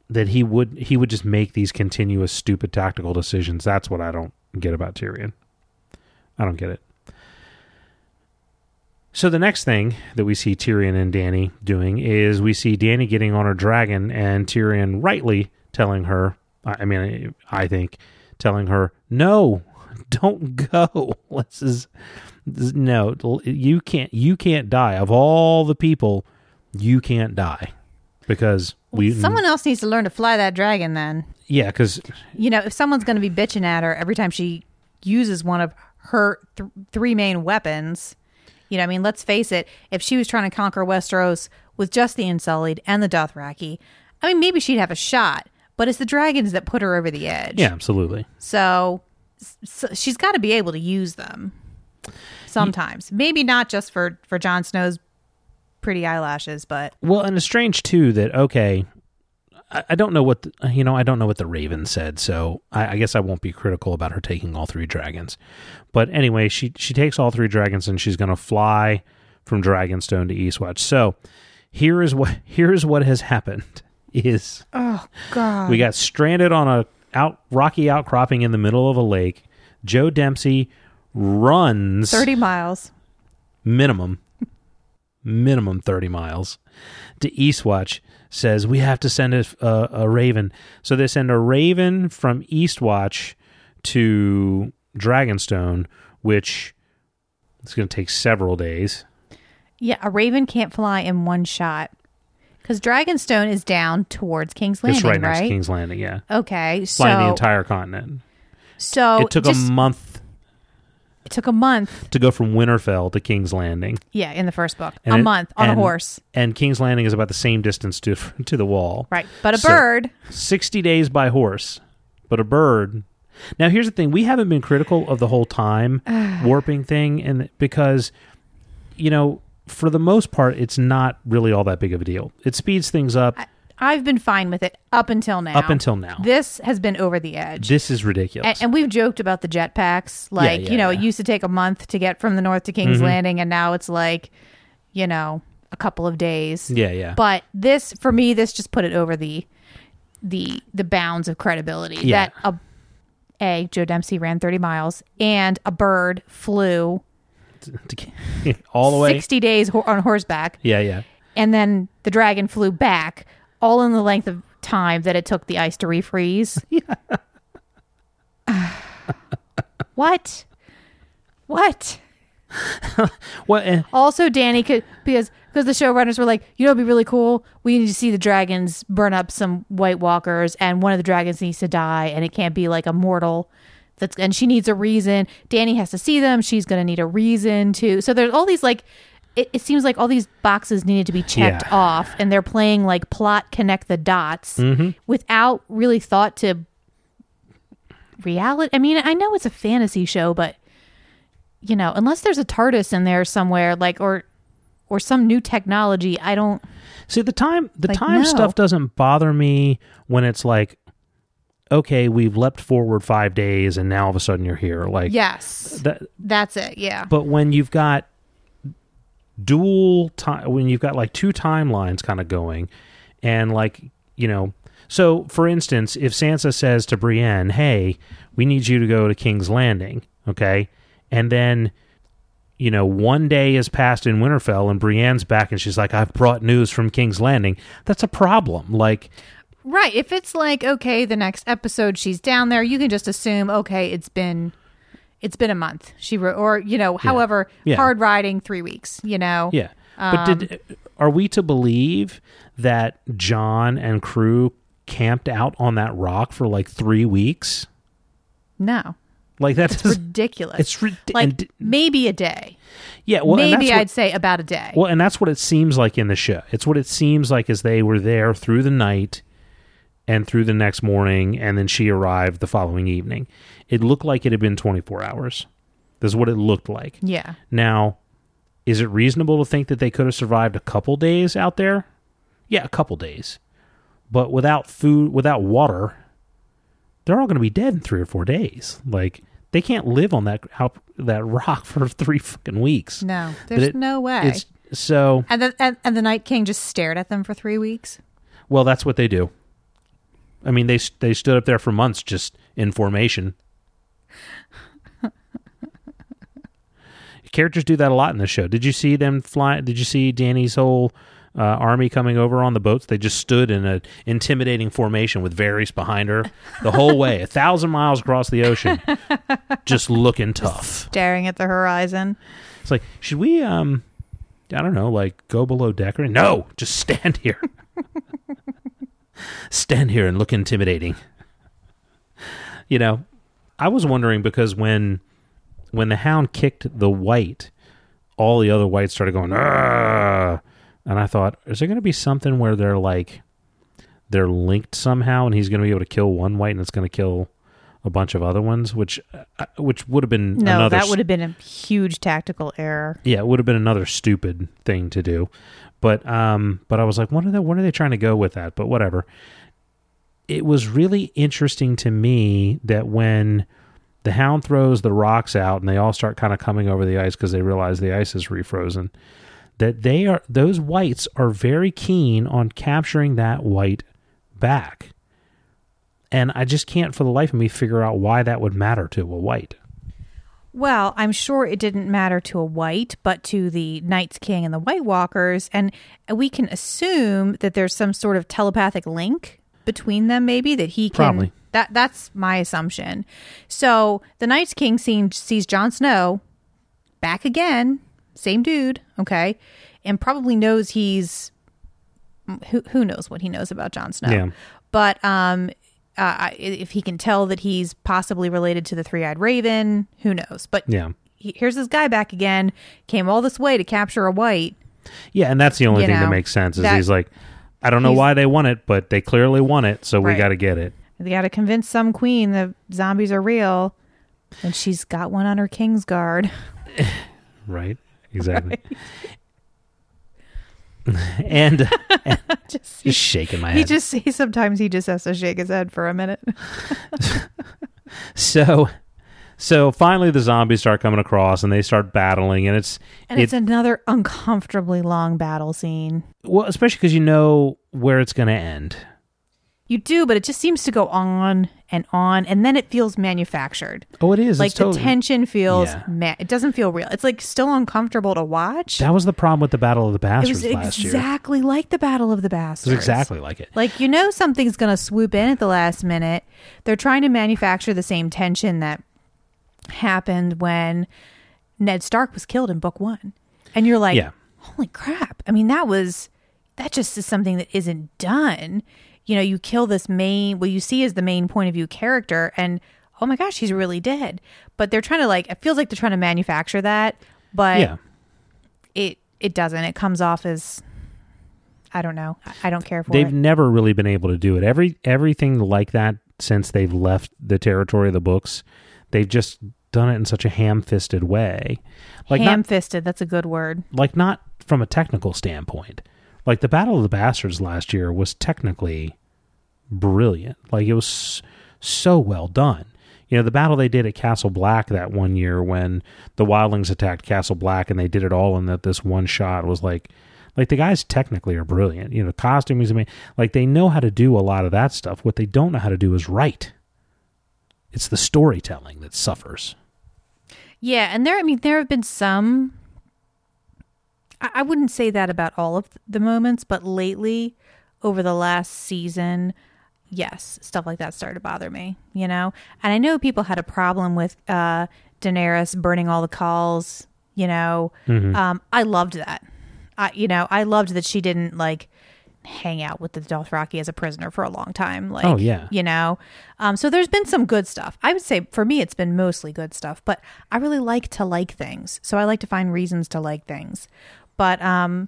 that he would just make these continuous stupid tactical decisions, that's what I don't get about Tyrion. I don't get it. So the next thing that we see Tyrion and Dany doing is we see Dany getting on her dragon and Tyrion rightly telling her, telling her, no, don't go. You can't die. Of all the people, you can't die because someone else needs to learn to fly that dragon then. Yeah, because... if someone's going to be bitching at her every time she uses one of her three main weapons... let's face it, if she was trying to conquer Westeros with just the Unsullied and the Dothraki, maybe she'd have a shot, but it's the dragons that put her over the edge. Yeah, absolutely. So she's got to be able to use them sometimes. Maybe not just for Jon Snow's pretty eyelashes, but... Well, and it's strange, too, that, I don't know what, I don't know what the Raven said, so I guess I won't be critical about her taking all three dragons. But anyway, she takes all three dragons and she's going to fly from Dragonstone to Eastwatch. So here is what has happened is, oh God, we got stranded on a rocky outcropping in the middle of a lake. Joe Dempsey runs 30 miles minimum 30 miles to Eastwatch. Says, we have to send a raven. So they send a raven from Eastwatch to Dragonstone, which It's going to take several days. Yeah, a raven can't fly in one shot. Because Dragonstone is down towards King's Landing, right? It's right next to King's Landing, yeah. Okay, so... flying the entire continent. So... it took a month... It took a month. To go from Winterfell to King's Landing. Yeah, in the first book. A month on a horse. And King's Landing is about the same distance to the wall. Right, but a bird... 60 days by horse, but a bird... Now, here's the thing. We haven't been critical of the whole time warping thing, and because, you know, for the most part, it's not really all that big of a deal. It speeds things up. I've been fine with it up until now. Up until now. This has been over the edge. This is ridiculous. And we've joked about the jetpacks. Like, it used to take a month to get from the north to King's Landing, and now it's like, you know, a couple of days. Yeah, yeah. But this, for me, this just put it over the bounds of credibility. Yeah. That Joe Dempsey ran 30 miles, and a bird flew all the way 60 days on horseback. Yeah, yeah. And then the dragon flew back, all in the length of time that it took the ice to refreeze. Yeah. What? What? Also, Danny could, because the showrunners were like, you know, it'd be really cool. We need to see the dragons burn up some White Walkers, and one of the dragons needs to die, and it can't be like a mortal. And she needs a reason. Danny has to see them. She's going to need a reason to. So there's all these like, it seems like all these boxes needed to be checked off, and they're playing like plot connect the dots without really thought to reality. I mean, I know it's a fantasy show, but. You know, unless there's a TARDIS in there somewhere, like or some new technology, I don't see the time stuff doesn't bother me when it's like, okay, we've leapt forward 5 days and now all of a sudden you're here. Like, yes, that's it. Yeah. But when you've got dual time, when you've got like two timelines kind of going, and like, you know, so for instance, if Sansa says to Brienne, "Hey, we need you to go to King's Landing," okay. And then, you know, one day has passed in Winterfell, and Brienne's back, and she's like, "I've brought news from King's Landing." That's a problem. Like, right? If it's like, okay, the next episode she's down there, you can just assume, okay, it's been a month. She wrote, or you know, however, hard riding 3 weeks. You know, yeah. But are we to believe that Jon and crew camped out on that rock for like 3 weeks? No. Like that's ridiculous. It's like maybe a day. Yeah, well, maybe I'd say about a day. Well, and that's what it seems like in the show. It's what it seems like as they were there through the night and through the next morning, and then she arrived the following evening. It looked like it had been 24 hours. This is what it looked like. Yeah. Now, is it reasonable to think that they could have survived a couple days out there? Yeah, a couple days, but without food, without water. They're all going to be dead in 3 or 4 days. Like, they can't live on that rock for 3 fucking weeks. No, there's no way. So and the Night King just stared at them for 3 weeks. Well, that's what they do. I mean, they stood up there for months just in formation. Characters do that a lot in the show. Did you see them fly? Did you see Danny's whole? Army coming over on the boats? They just stood in an intimidating formation with Varys behind her the whole way, 1,000 miles across the ocean, just looking tough, just staring at the horizon. It's like, should we, I don't know, like go below deck or no? Just stand here, stand here and look intimidating. You know, I was wondering because when the Hound kicked the white, all the other whites started going, "Argh." And I thought, is there going to be something where they're like, they're linked somehow, and he's going to be able to kill one white, and it's going to kill a bunch of other ones, which would have been another. No, that would have been a huge tactical error. Yeah, it would have been another stupid thing to do. But I was like, what are they trying to go with that? But whatever. It was really interesting to me that when the Hound throws the rocks out, and they all start kind of coming over the ice because they realize the ice is refrozen. That those whites are very keen on capturing that white back. And I just can't for the life of me figure out why that would matter to a white. Well, I'm sure it didn't matter to a white, but to the Night King and the White Walkers. And we can assume that there's some sort of telepathic link between them, maybe, that he can... Probably. That's my assumption. So the Night King sees Jon Snow... back again, same dude, okay, and probably knows he's who knows what he knows about Jon Snow. Yeah. But if he can tell that he's possibly related to the Three-Eyed Raven, who knows? But yeah, here's this guy back again, came all this way to capture a white. Yeah, and that's the only thing that makes sense is that, he's like, I don't know why they want it, but they clearly want it, so we got to get it. They got to convince some queen the zombies are real, and she's got one on her king's guard. Right, exactly. Right. And just shaking my head. Sometimes he just has to shake his head for a minute. So finally the zombies start coming across and they start battling, and it's another uncomfortably long battle scene. Well, especially because you know where it's going to end. You do, but it just seems to go on, and then it feels manufactured. Oh, it is. Like, it's totally... the tension feels... Yeah. It doesn't feel real. It's, like, still uncomfortable to watch. That was the problem with the Battle of the Bastards last year. It was exactly like the Battle of the Bastards. It was exactly like it. Like, you know something's going to swoop in at the last minute. They're trying to manufacture the same tension that happened when Ned Stark was killed in book one. And you're like, holy crap. I mean, that just is something that isn't done. You know, you kill this what you see is the main point of view character, and oh my gosh, he's really dead. But they're trying to, like, it feels like they're trying to manufacture that, but it doesn't. It comes off as, I don't know. I don't care for it. They've never really been able to do it. Everything like that since they've left the territory of the books, they've just done it in such a ham-fisted way. Like, ham-fisted, that's a good word. Like, not from a technical standpoint. Like, the Battle of the Bastards last year was technically brilliant. Like, it was so well done. You know, the battle they did at Castle Black that one year when the wildlings attacked Castle Black, and they did it all in this one shot, was like the guys technically are brilliant. You know, costuming, I mean, like, they know how to do a lot of that stuff. What they don't know how to do is write. It's the storytelling that suffers. Yeah, and there have been some... I wouldn't say that about all of the moments, but lately, over the last season, yes, stuff like that started to bother me, you know? And I know people had a problem with Daenerys burning all the calls, you know? Mm-hmm. I loved that. I loved that she didn't, like, hang out with the Dothraki as a prisoner for a long time. Like, oh, yeah. You know? So there's been some good stuff. I would say, for me, it's been mostly good stuff, but I really like to like things. So I like to find reasons to like things. But, I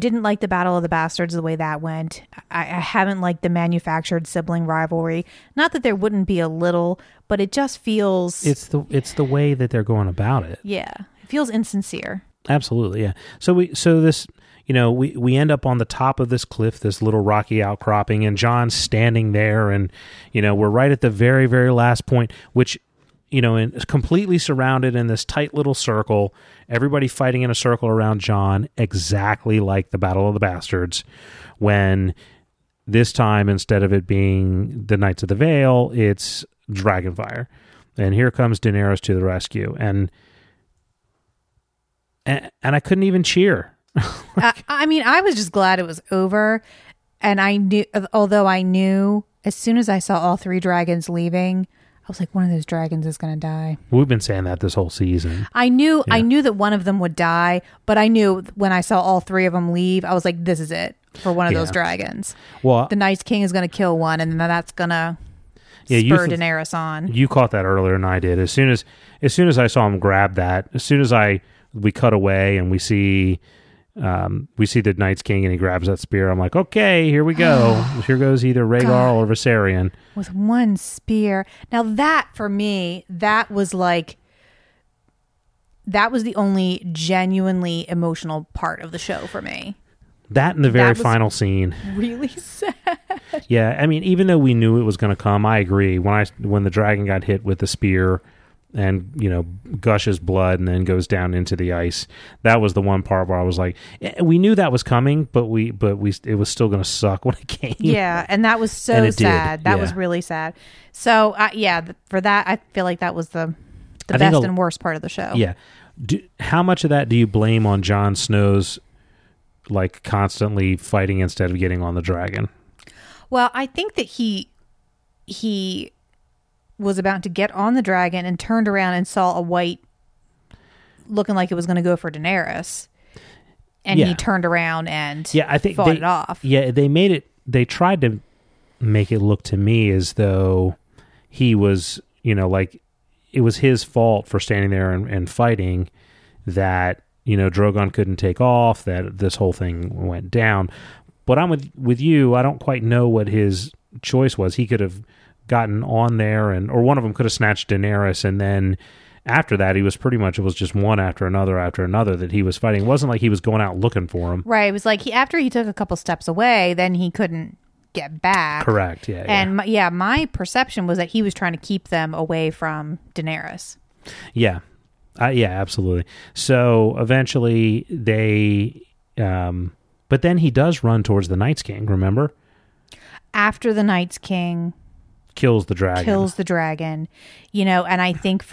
didn't like the Battle of the Bastards the way that went. I haven't liked the manufactured sibling rivalry. Not that there wouldn't be a little, but it just feels... It's the way that they're going about it. Yeah. It feels insincere. Absolutely, yeah. So this, you know, we end up on the top of this cliff, this little rocky outcropping, and Jon's standing there, and, you know, we're right at the very, very last point, which... You know, and completely surrounded in this tight little circle, everybody fighting in a circle around Jon, exactly like the Battle of the Bastards, when this time, instead of it being the Knights of the Vale, it's Dragonfire. And here comes Daenerys to the rescue. And I couldn't even cheer. I mean, I was just glad it was over. And I knew, as soon as I saw all three dragons leaving... I was like, one of those dragons is going to die. We've been saying that this whole season. I knew that one of them would die, but I knew when I saw all three of them leave, I was like, this is it for one of those dragons. Well, the Night King is going to kill one, and then that's going to spur Daenerys on. You caught that earlier than I did. As soon as I saw him grab that, as soon as we cut away and we see the Night's King and he grabs that spear. I'm like, okay, here we go. Here goes either Rhaegar or Viserion. With one spear. Now that, for me, that was the only genuinely emotional part of the show for me. That and the very final scene. Really sad. Yeah, I mean, even though we knew it was going to come, I agree. When the dragon got hit with the spear... and, you know, gushes blood and then goes down into the ice. That was the one part where I was like, we knew that was coming, but it was still going to suck when it came. Yeah, and that was so sad. That was really sad. So, for that, I feel like that was the best and worst part of the show. Yeah. How much of that do you blame on Jon Snow's, like, constantly fighting instead of getting on the dragon? Well, I think that he was about to get on the dragon and turned around and saw a white looking like it was going to go for Daenerys. And he turned around and fought it off. Yeah, they made it... They tried to make it look to me as though he was, you know, like... It was his fault for standing there and fighting that, you know, Drogon couldn't take off, that this whole thing went down. But I'm with you. I don't quite know what his choice was. He could have gotten on there and... Or one of them could have snatched Daenerys and then... After that, he was pretty much, it was just one after another that he was fighting. It wasn't like he was going out looking for him. Right. It was like after he took a couple steps away, then he couldn't get back. Correct. Yeah. And my perception was that he was trying to keep them away from Daenerys. Yeah. Absolutely. So eventually they, but then he does run towards the Night's King, remember? After the Night's King. Kills the dragon. You know, and I think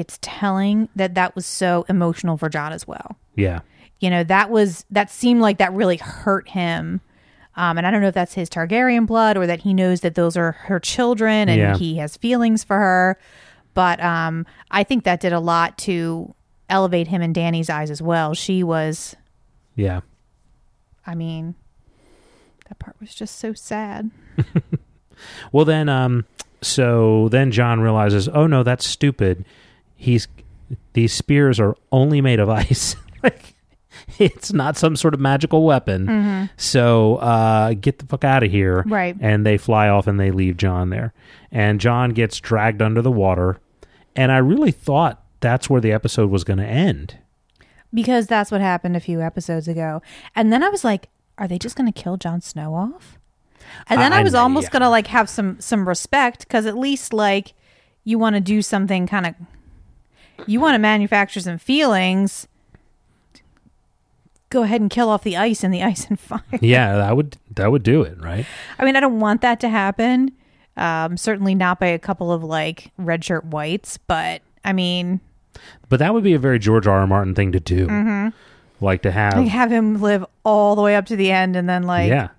it's telling that was so emotional for Jon as well. Yeah. You know, that seemed like that really hurt him. And I don't know if that's his Targaryen blood or that he knows that those are her children and he has feelings for her. But I think that did a lot to elevate him in Dany's eyes as well. She was... Yeah. I mean, that part was just so sad. Well, then... So then Jon realizes, oh no, that's stupid. These spears are only made of ice. Like, it's not some sort of magical weapon. Mm-hmm. So get the fuck out of here. Right. And they fly off and they leave Jon there. And Jon gets dragged under the water. And I really thought that's where the episode was going to end. Because that's what happened a few episodes ago. And then I was like, are they just going to kill Jon Snow off? And then I was almost going to like have some respect because at least like you want to do something kind of, you want to manufacture some feelings. Go ahead and kill off the ice and fire. Yeah, that would do it, right? I mean, I don't want that to happen. Certainly not by a couple of like red shirt whites, but I mean. But that would be a very George R. R. Martin thing to do. Mm-hmm. Like to have. Like have him live all the way up to the end and then like. Yeah.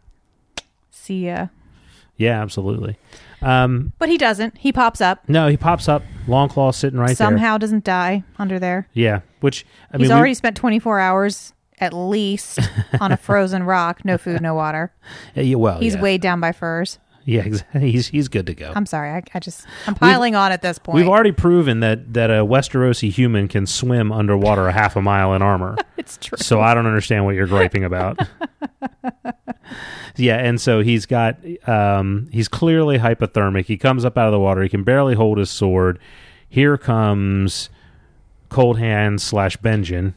See ya. Yeah, absolutely. But he doesn't. He pops up. No, he pops up. Longclaw sitting right there. Somehow doesn't die under there. Yeah, which... He's already spent 24 hours at least on a frozen rock. No food, no water. He's weighed down by furs. Yeah, exactly. He's good to go. I'm sorry. I'm piling on at this point. We've already proven that a Westerosi human can swim underwater a half a mile in armor. It's true. So I don't understand what you're griping about. Yeah, and so he's got, he's clearly hypothermic. He comes up out of the water. He can barely hold his sword. Here comes Cold Hands / Benjen.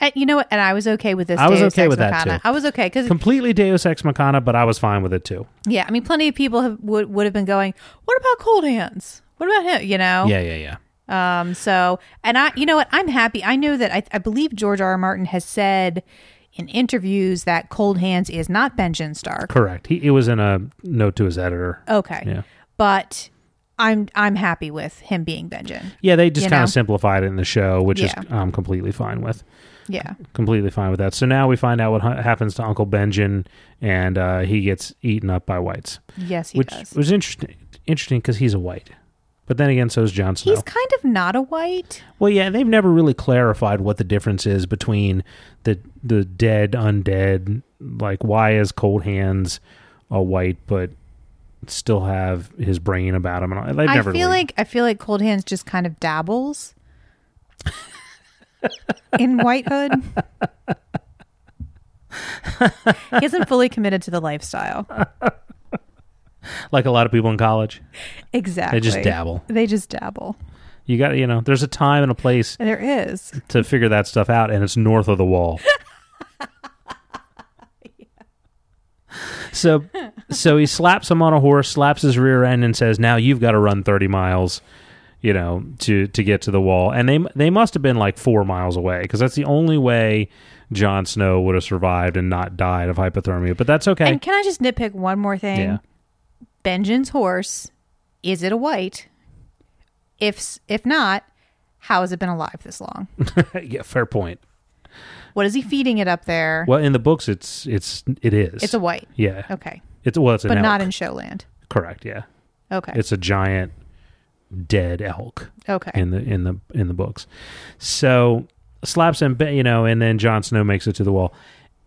And you know what? And I was okay with this. I was okay with that too. I was okay because completely Deus Ex Machina, but I was fine with it too. Yeah, I mean, plenty of people would have been going, "What about Cold Hands? What about him?" You know? Yeah. So, and I, you know what? I'm happy. I know that I believe George R. R. Martin has said in interviews that Cold Hands is not Benjen Stark. Correct. It was in a note to his editor. Okay. Yeah. But I'm happy with him being Benjen. Yeah, they just kind of simplified it in the show, which is I'm completely fine with. Yeah. Completely fine with that. So now we find out what happens to Uncle Benjen, and he gets eaten up by whites. Yes, he does. Which was interesting because he's a white. But then again, so is Jon Snow. He's kind of not a white. Well, yeah, they've never really clarified what the difference is between the dead, undead. Like, why is Cold Hands a white, but still have his brain about him? And all. I feel like Cold Hands just kind of dabbles. In White Hood. He isn't fully committed to the lifestyle. Like a lot of people in college. Exactly. They just dabble. You got, you know, there's a time and a place. There is. To figure that stuff out, and it's north of the wall. So he slaps him on a horse, slaps his rear end, and says, now you've got to run 30 miles. You know, to get to the wall. And they must have been like 4 miles away because that's the only way Jon Snow would have survived and not died of hypothermia. But that's okay. And can I just nitpick one more thing? Yeah. Benjen's horse, is it a white? If not, how has it been alive this long? Yeah, fair point. What is he feeding it up there? Well, in the books, it is. It's a white. Yeah. Okay. It's an elk. Not in Showland. Correct, yeah. Okay. It's a giant... dead elk. Okay. In the books, so slaps him, you know, and then Jon Snow makes it to the wall,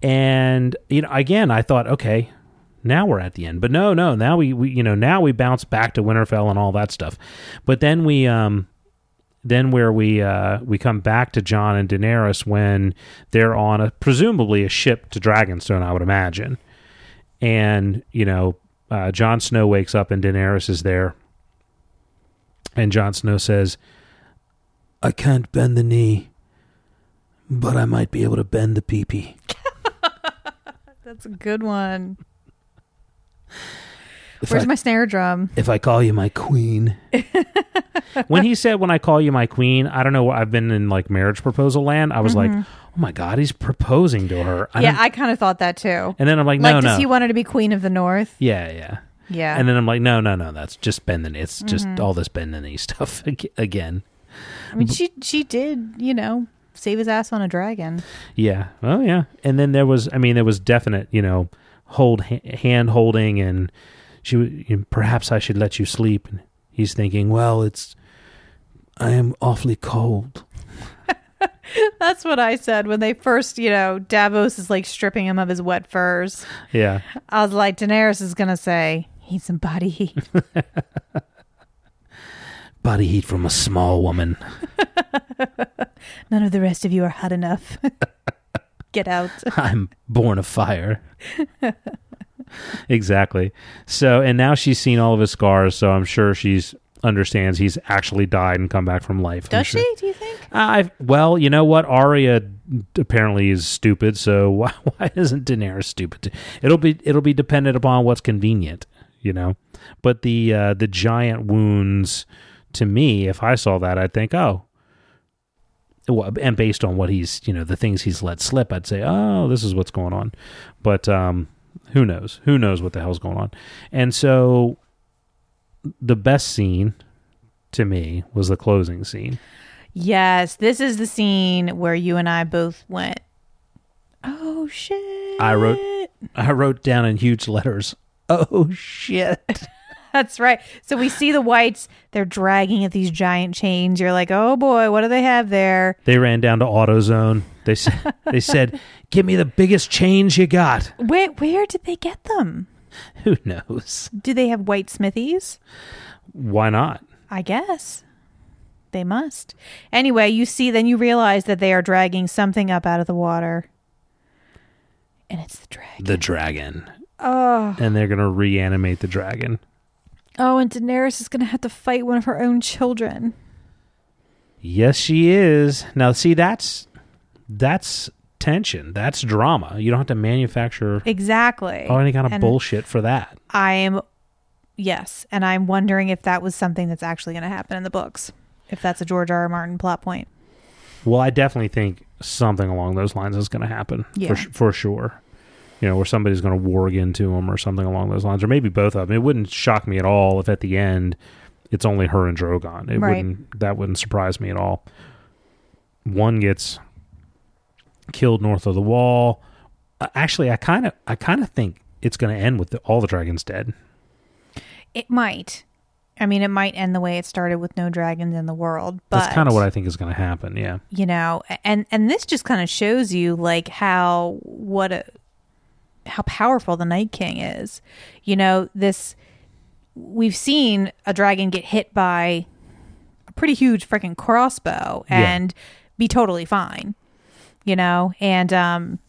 and you know, again, I thought, okay, now we're at the end, but no, now we you know, now we bounce back to Winterfell and all that stuff, but then we come back to Jon and Daenerys when they're on presumably a ship to Dragonstone, I would imagine, and you know, Jon Snow wakes up and Daenerys is there. And Jon Snow says, "I can't bend the knee, but I might be able to bend the pee-pee." That's a good one. Where's my snare drum? If I call you my queen. When he said, "When I call you my queen," I don't know, I've been in like marriage proposal land. I was like, oh my God, he's proposing to her. I kind of thought that too. And then I'm like, no. Does he want her to be queen of the north? Yeah. And then I'm like, no, that's just bend the knee. It's just all this bend the knee stuff again. I mean, she did, you know, save his ass on a dragon. Yeah. Oh, yeah. And then there was definite, you know, hand holding, and perhaps I should let you sleep. And he's thinking, well, I am awfully cold. That's what I said when they first, you know, Davos is like stripping him of his wet furs. Yeah. I was like, Daenerys is going to say, "Need some body heat." Body heat from a small woman. None of the rest of you are hot enough. Get out. I'm born of fire. Exactly. So, and now she's seen all of his scars, so I'm sure she's understands he's actually died and come back from life. Does she? Do you think? Well, you know what? Arya apparently is stupid, so why isn't Daenerys stupid? It'll be dependent upon what's convenient. You know, but the giant wounds, to me, if I saw that, I'd think, oh, and based on what he's, you know, the things he's let slip, I'd say, oh, this is what's going on. But who knows? Who knows what the hell's going on? And so the best scene to me was the closing scene. Yes, this is the scene where you and I both went, oh, shit. I wrote down in huge letters, oh, shit. That's right. So we see the whites. They're dragging at these giant chains. You're like, oh, boy, what do they have there? They ran down to AutoZone. They said, give me the biggest chains you got. Where did they get them? Who knows? Do they have white smithies? Why not? I guess. They must. Anyway, you see, then you realize that they are dragging something up out of the water. And it's the dragon. The dragon. Oh. And they're going to reanimate the dragon. Oh, and Daenerys is going to have to fight one of her own children. Yes, she is. Now, see, that's tension. That's drama. You don't have to manufacture exactly any kind of bullshit for that. And I'm wondering if that was something that's actually going to happen in the books. If that's a George R. R. Martin plot point. Well, I definitely think something along those lines is going to happen. Yeah. For sure. You know, where somebody's going to warg into him or something along those lines, or maybe both of them. It wouldn't shock me at all if at the end it's only her and Drogon. That wouldn't surprise me at all. One gets killed north of the wall. Actually, I kind of think it's going to end with all the dragons dead. It might. I mean, it might end the way it started, with no dragons in the world. But that's kind of what I think is going to happen. Yeah. You know, and this just kind of shows you like how powerful the Night King is. You know, we've seen a dragon get hit by a pretty huge freaking crossbow and be totally fine, you know, and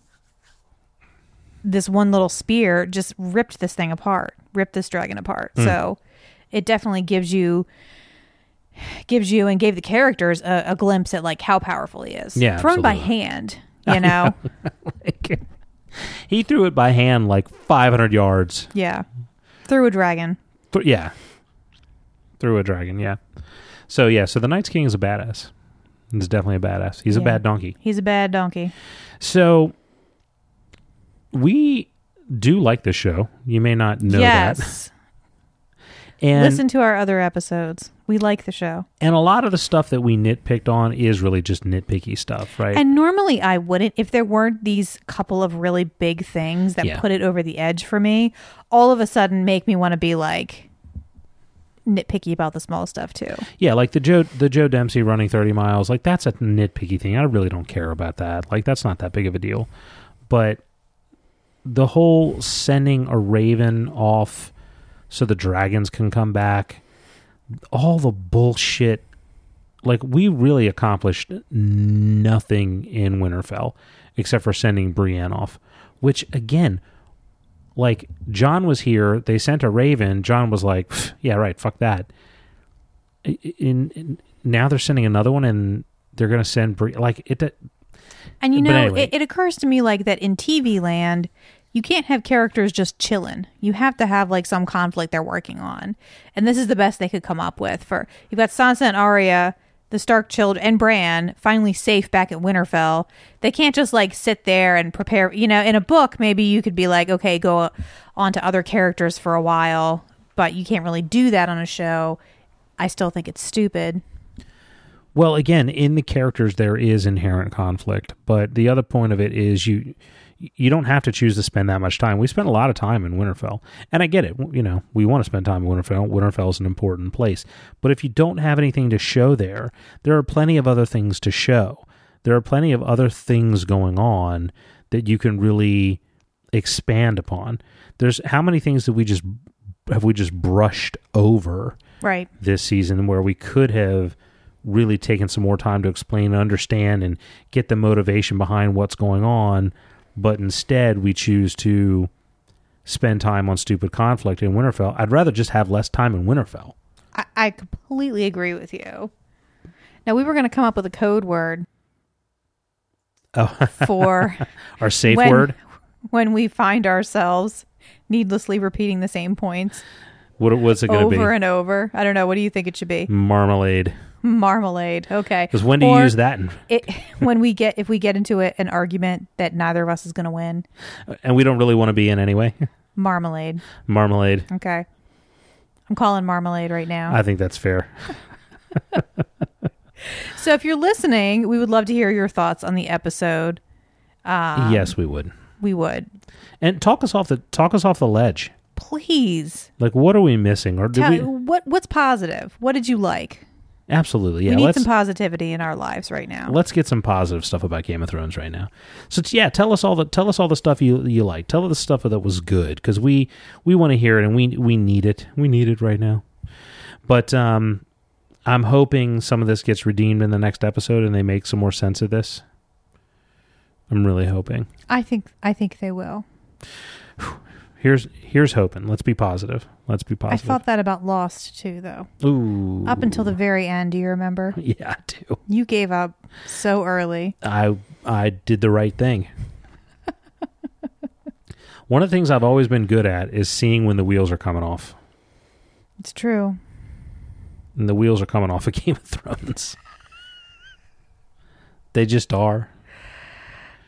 this one little spear just ripped this dragon apart. So it definitely gives you and gave the characters a glimpse at like how powerful he is. Yeah, thrown by hand, you know. Like, he threw it by hand like 500 yards. Yeah. Through a dragon. Through a dragon, yeah. So, yeah. So, the Night King is a badass. He's definitely a badass. He's a bad donkey. He's a bad donkey. So, we do like this show. You may not know that. Yes. And listen to our other episodes. We like the show. And a lot of the stuff that we nitpicked on is really just nitpicky stuff, right? And normally I wouldn't, if there weren't these couple of really big things that put it over the edge for me, all of a sudden make me want to be like, nitpicky about the small stuff too. Yeah, like the Joe Dempsey running 30 miles, like that's a nitpicky thing. I really don't care about that. Like that's not that big of a deal. But the whole sending a raven off so the dragons can come back, all the bullshit, like we really accomplished nothing in Winterfell except for sending Brienne off, which again, like Jon was here, they sent a raven, Jon was like, yeah, right, fuck that. Now they're sending another one and they're going to send Brienne, like it. And you know, anyway. it occurs to me like that in TV land, you can't have characters just chilling. You have to have like some conflict they're working on. And this is the best they could come up with for, you've got Sansa and Arya, the Stark children, and Bran finally safe back at Winterfell. They can't just like sit there and prepare, you know, in a book, maybe you could be like, okay, go on to other characters for a while, but you can't really do that on a show. I still think it's stupid. Well, again, in the characters, there is inherent conflict, but the other point of it is you don't have to choose to spend that much time. We spent a lot of time in Winterfell, and I get it. You know, we want to spend time in Winterfell. Winterfell is an important place, but if you don't have anything to show there, there are plenty of other things to show. There are plenty of other things going on that you can really expand upon. There's how many things that we just brushed over right this season where we could have really taken some more time to explain and understand and get the motivation behind what's going on. But instead we choose to spend time on stupid conflict in Winterfell. I'd rather just have less time in Winterfell. I completely agree with you. Now we were going to come up with a code word for our safe word when we find ourselves needlessly repeating the same points. What was it going to be? Over and over. I don't know. What do you think it should be? Marmalade. Okay. Because when do you use that? If we get into an argument that neither of us is going to win. And we don't really want to be in anyway. Marmalade. Okay. I'm calling marmalade right now. I think that's fair. So if you're listening, we would love to hear your thoughts on the episode. Yes, we would. We would. And talk us off the ledge. Please. Like, what are we missing? Or what's positive? What did you like? Absolutely, yeah. We need some positivity in our lives right now. Let's get some positive stuff about Game of Thrones right now. So yeah, tell us all the stuff you like. Tell us the stuff that was good because we want to hear it and we need it. We need it right now. But I'm hoping some of this gets redeemed in the next episode and they make some more sense of this. I'm really hoping. I think they will. Here's hoping. Let's be positive. I thought that about Lost too, though. Ooh. Up until the very end, do you remember? Yeah, I do. You gave up so early. I did the right thing. One of the things I've always been good at is seeing when the wheels are coming off. It's true. And the wheels are coming off of Game of Thrones. They just are.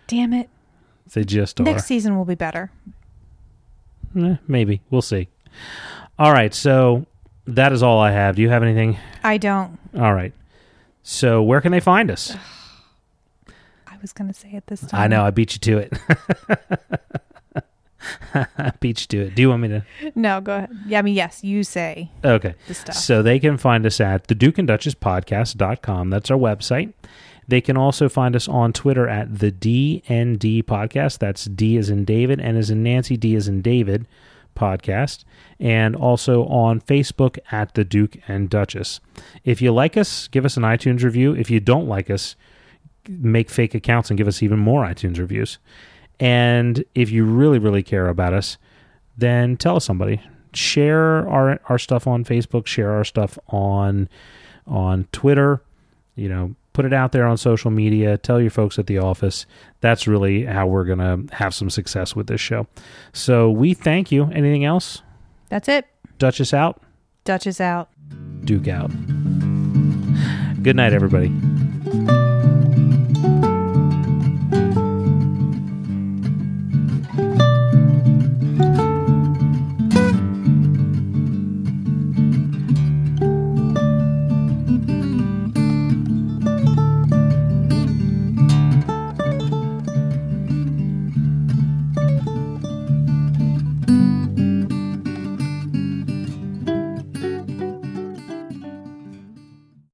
Damn it. They just are. Next season will be better. Maybe. We'll see. All right. So that is all I have. Do you have anything? I don't. All right. So where can they find us? I was going to say it this time. I know. I beat you to it. I beat you to it. Do you want me to? No, go ahead. Yeah, I mean, yes, you say. Okay. The stuff. So they can find us at thedukeandduchesspodcast.com. That's our website. They can also find us on Twitter at the D&D Podcast. That's D as in David, N as in Nancy, D as in David Podcast. And also on Facebook at The Duke and Duchess. If you like us, give us an iTunes review. If you don't like us, make fake accounts and give us even more iTunes reviews. And if you really, really care about us, then tell somebody. Share our stuff on Facebook. Share our stuff on Twitter. You know, put it out there on social media. Tell your folks at the office. That's really how we're going to have some success with this show. So we thank you. Anything else? That's it. Duchess out. Duchess out. Duke out. Good night, everybody.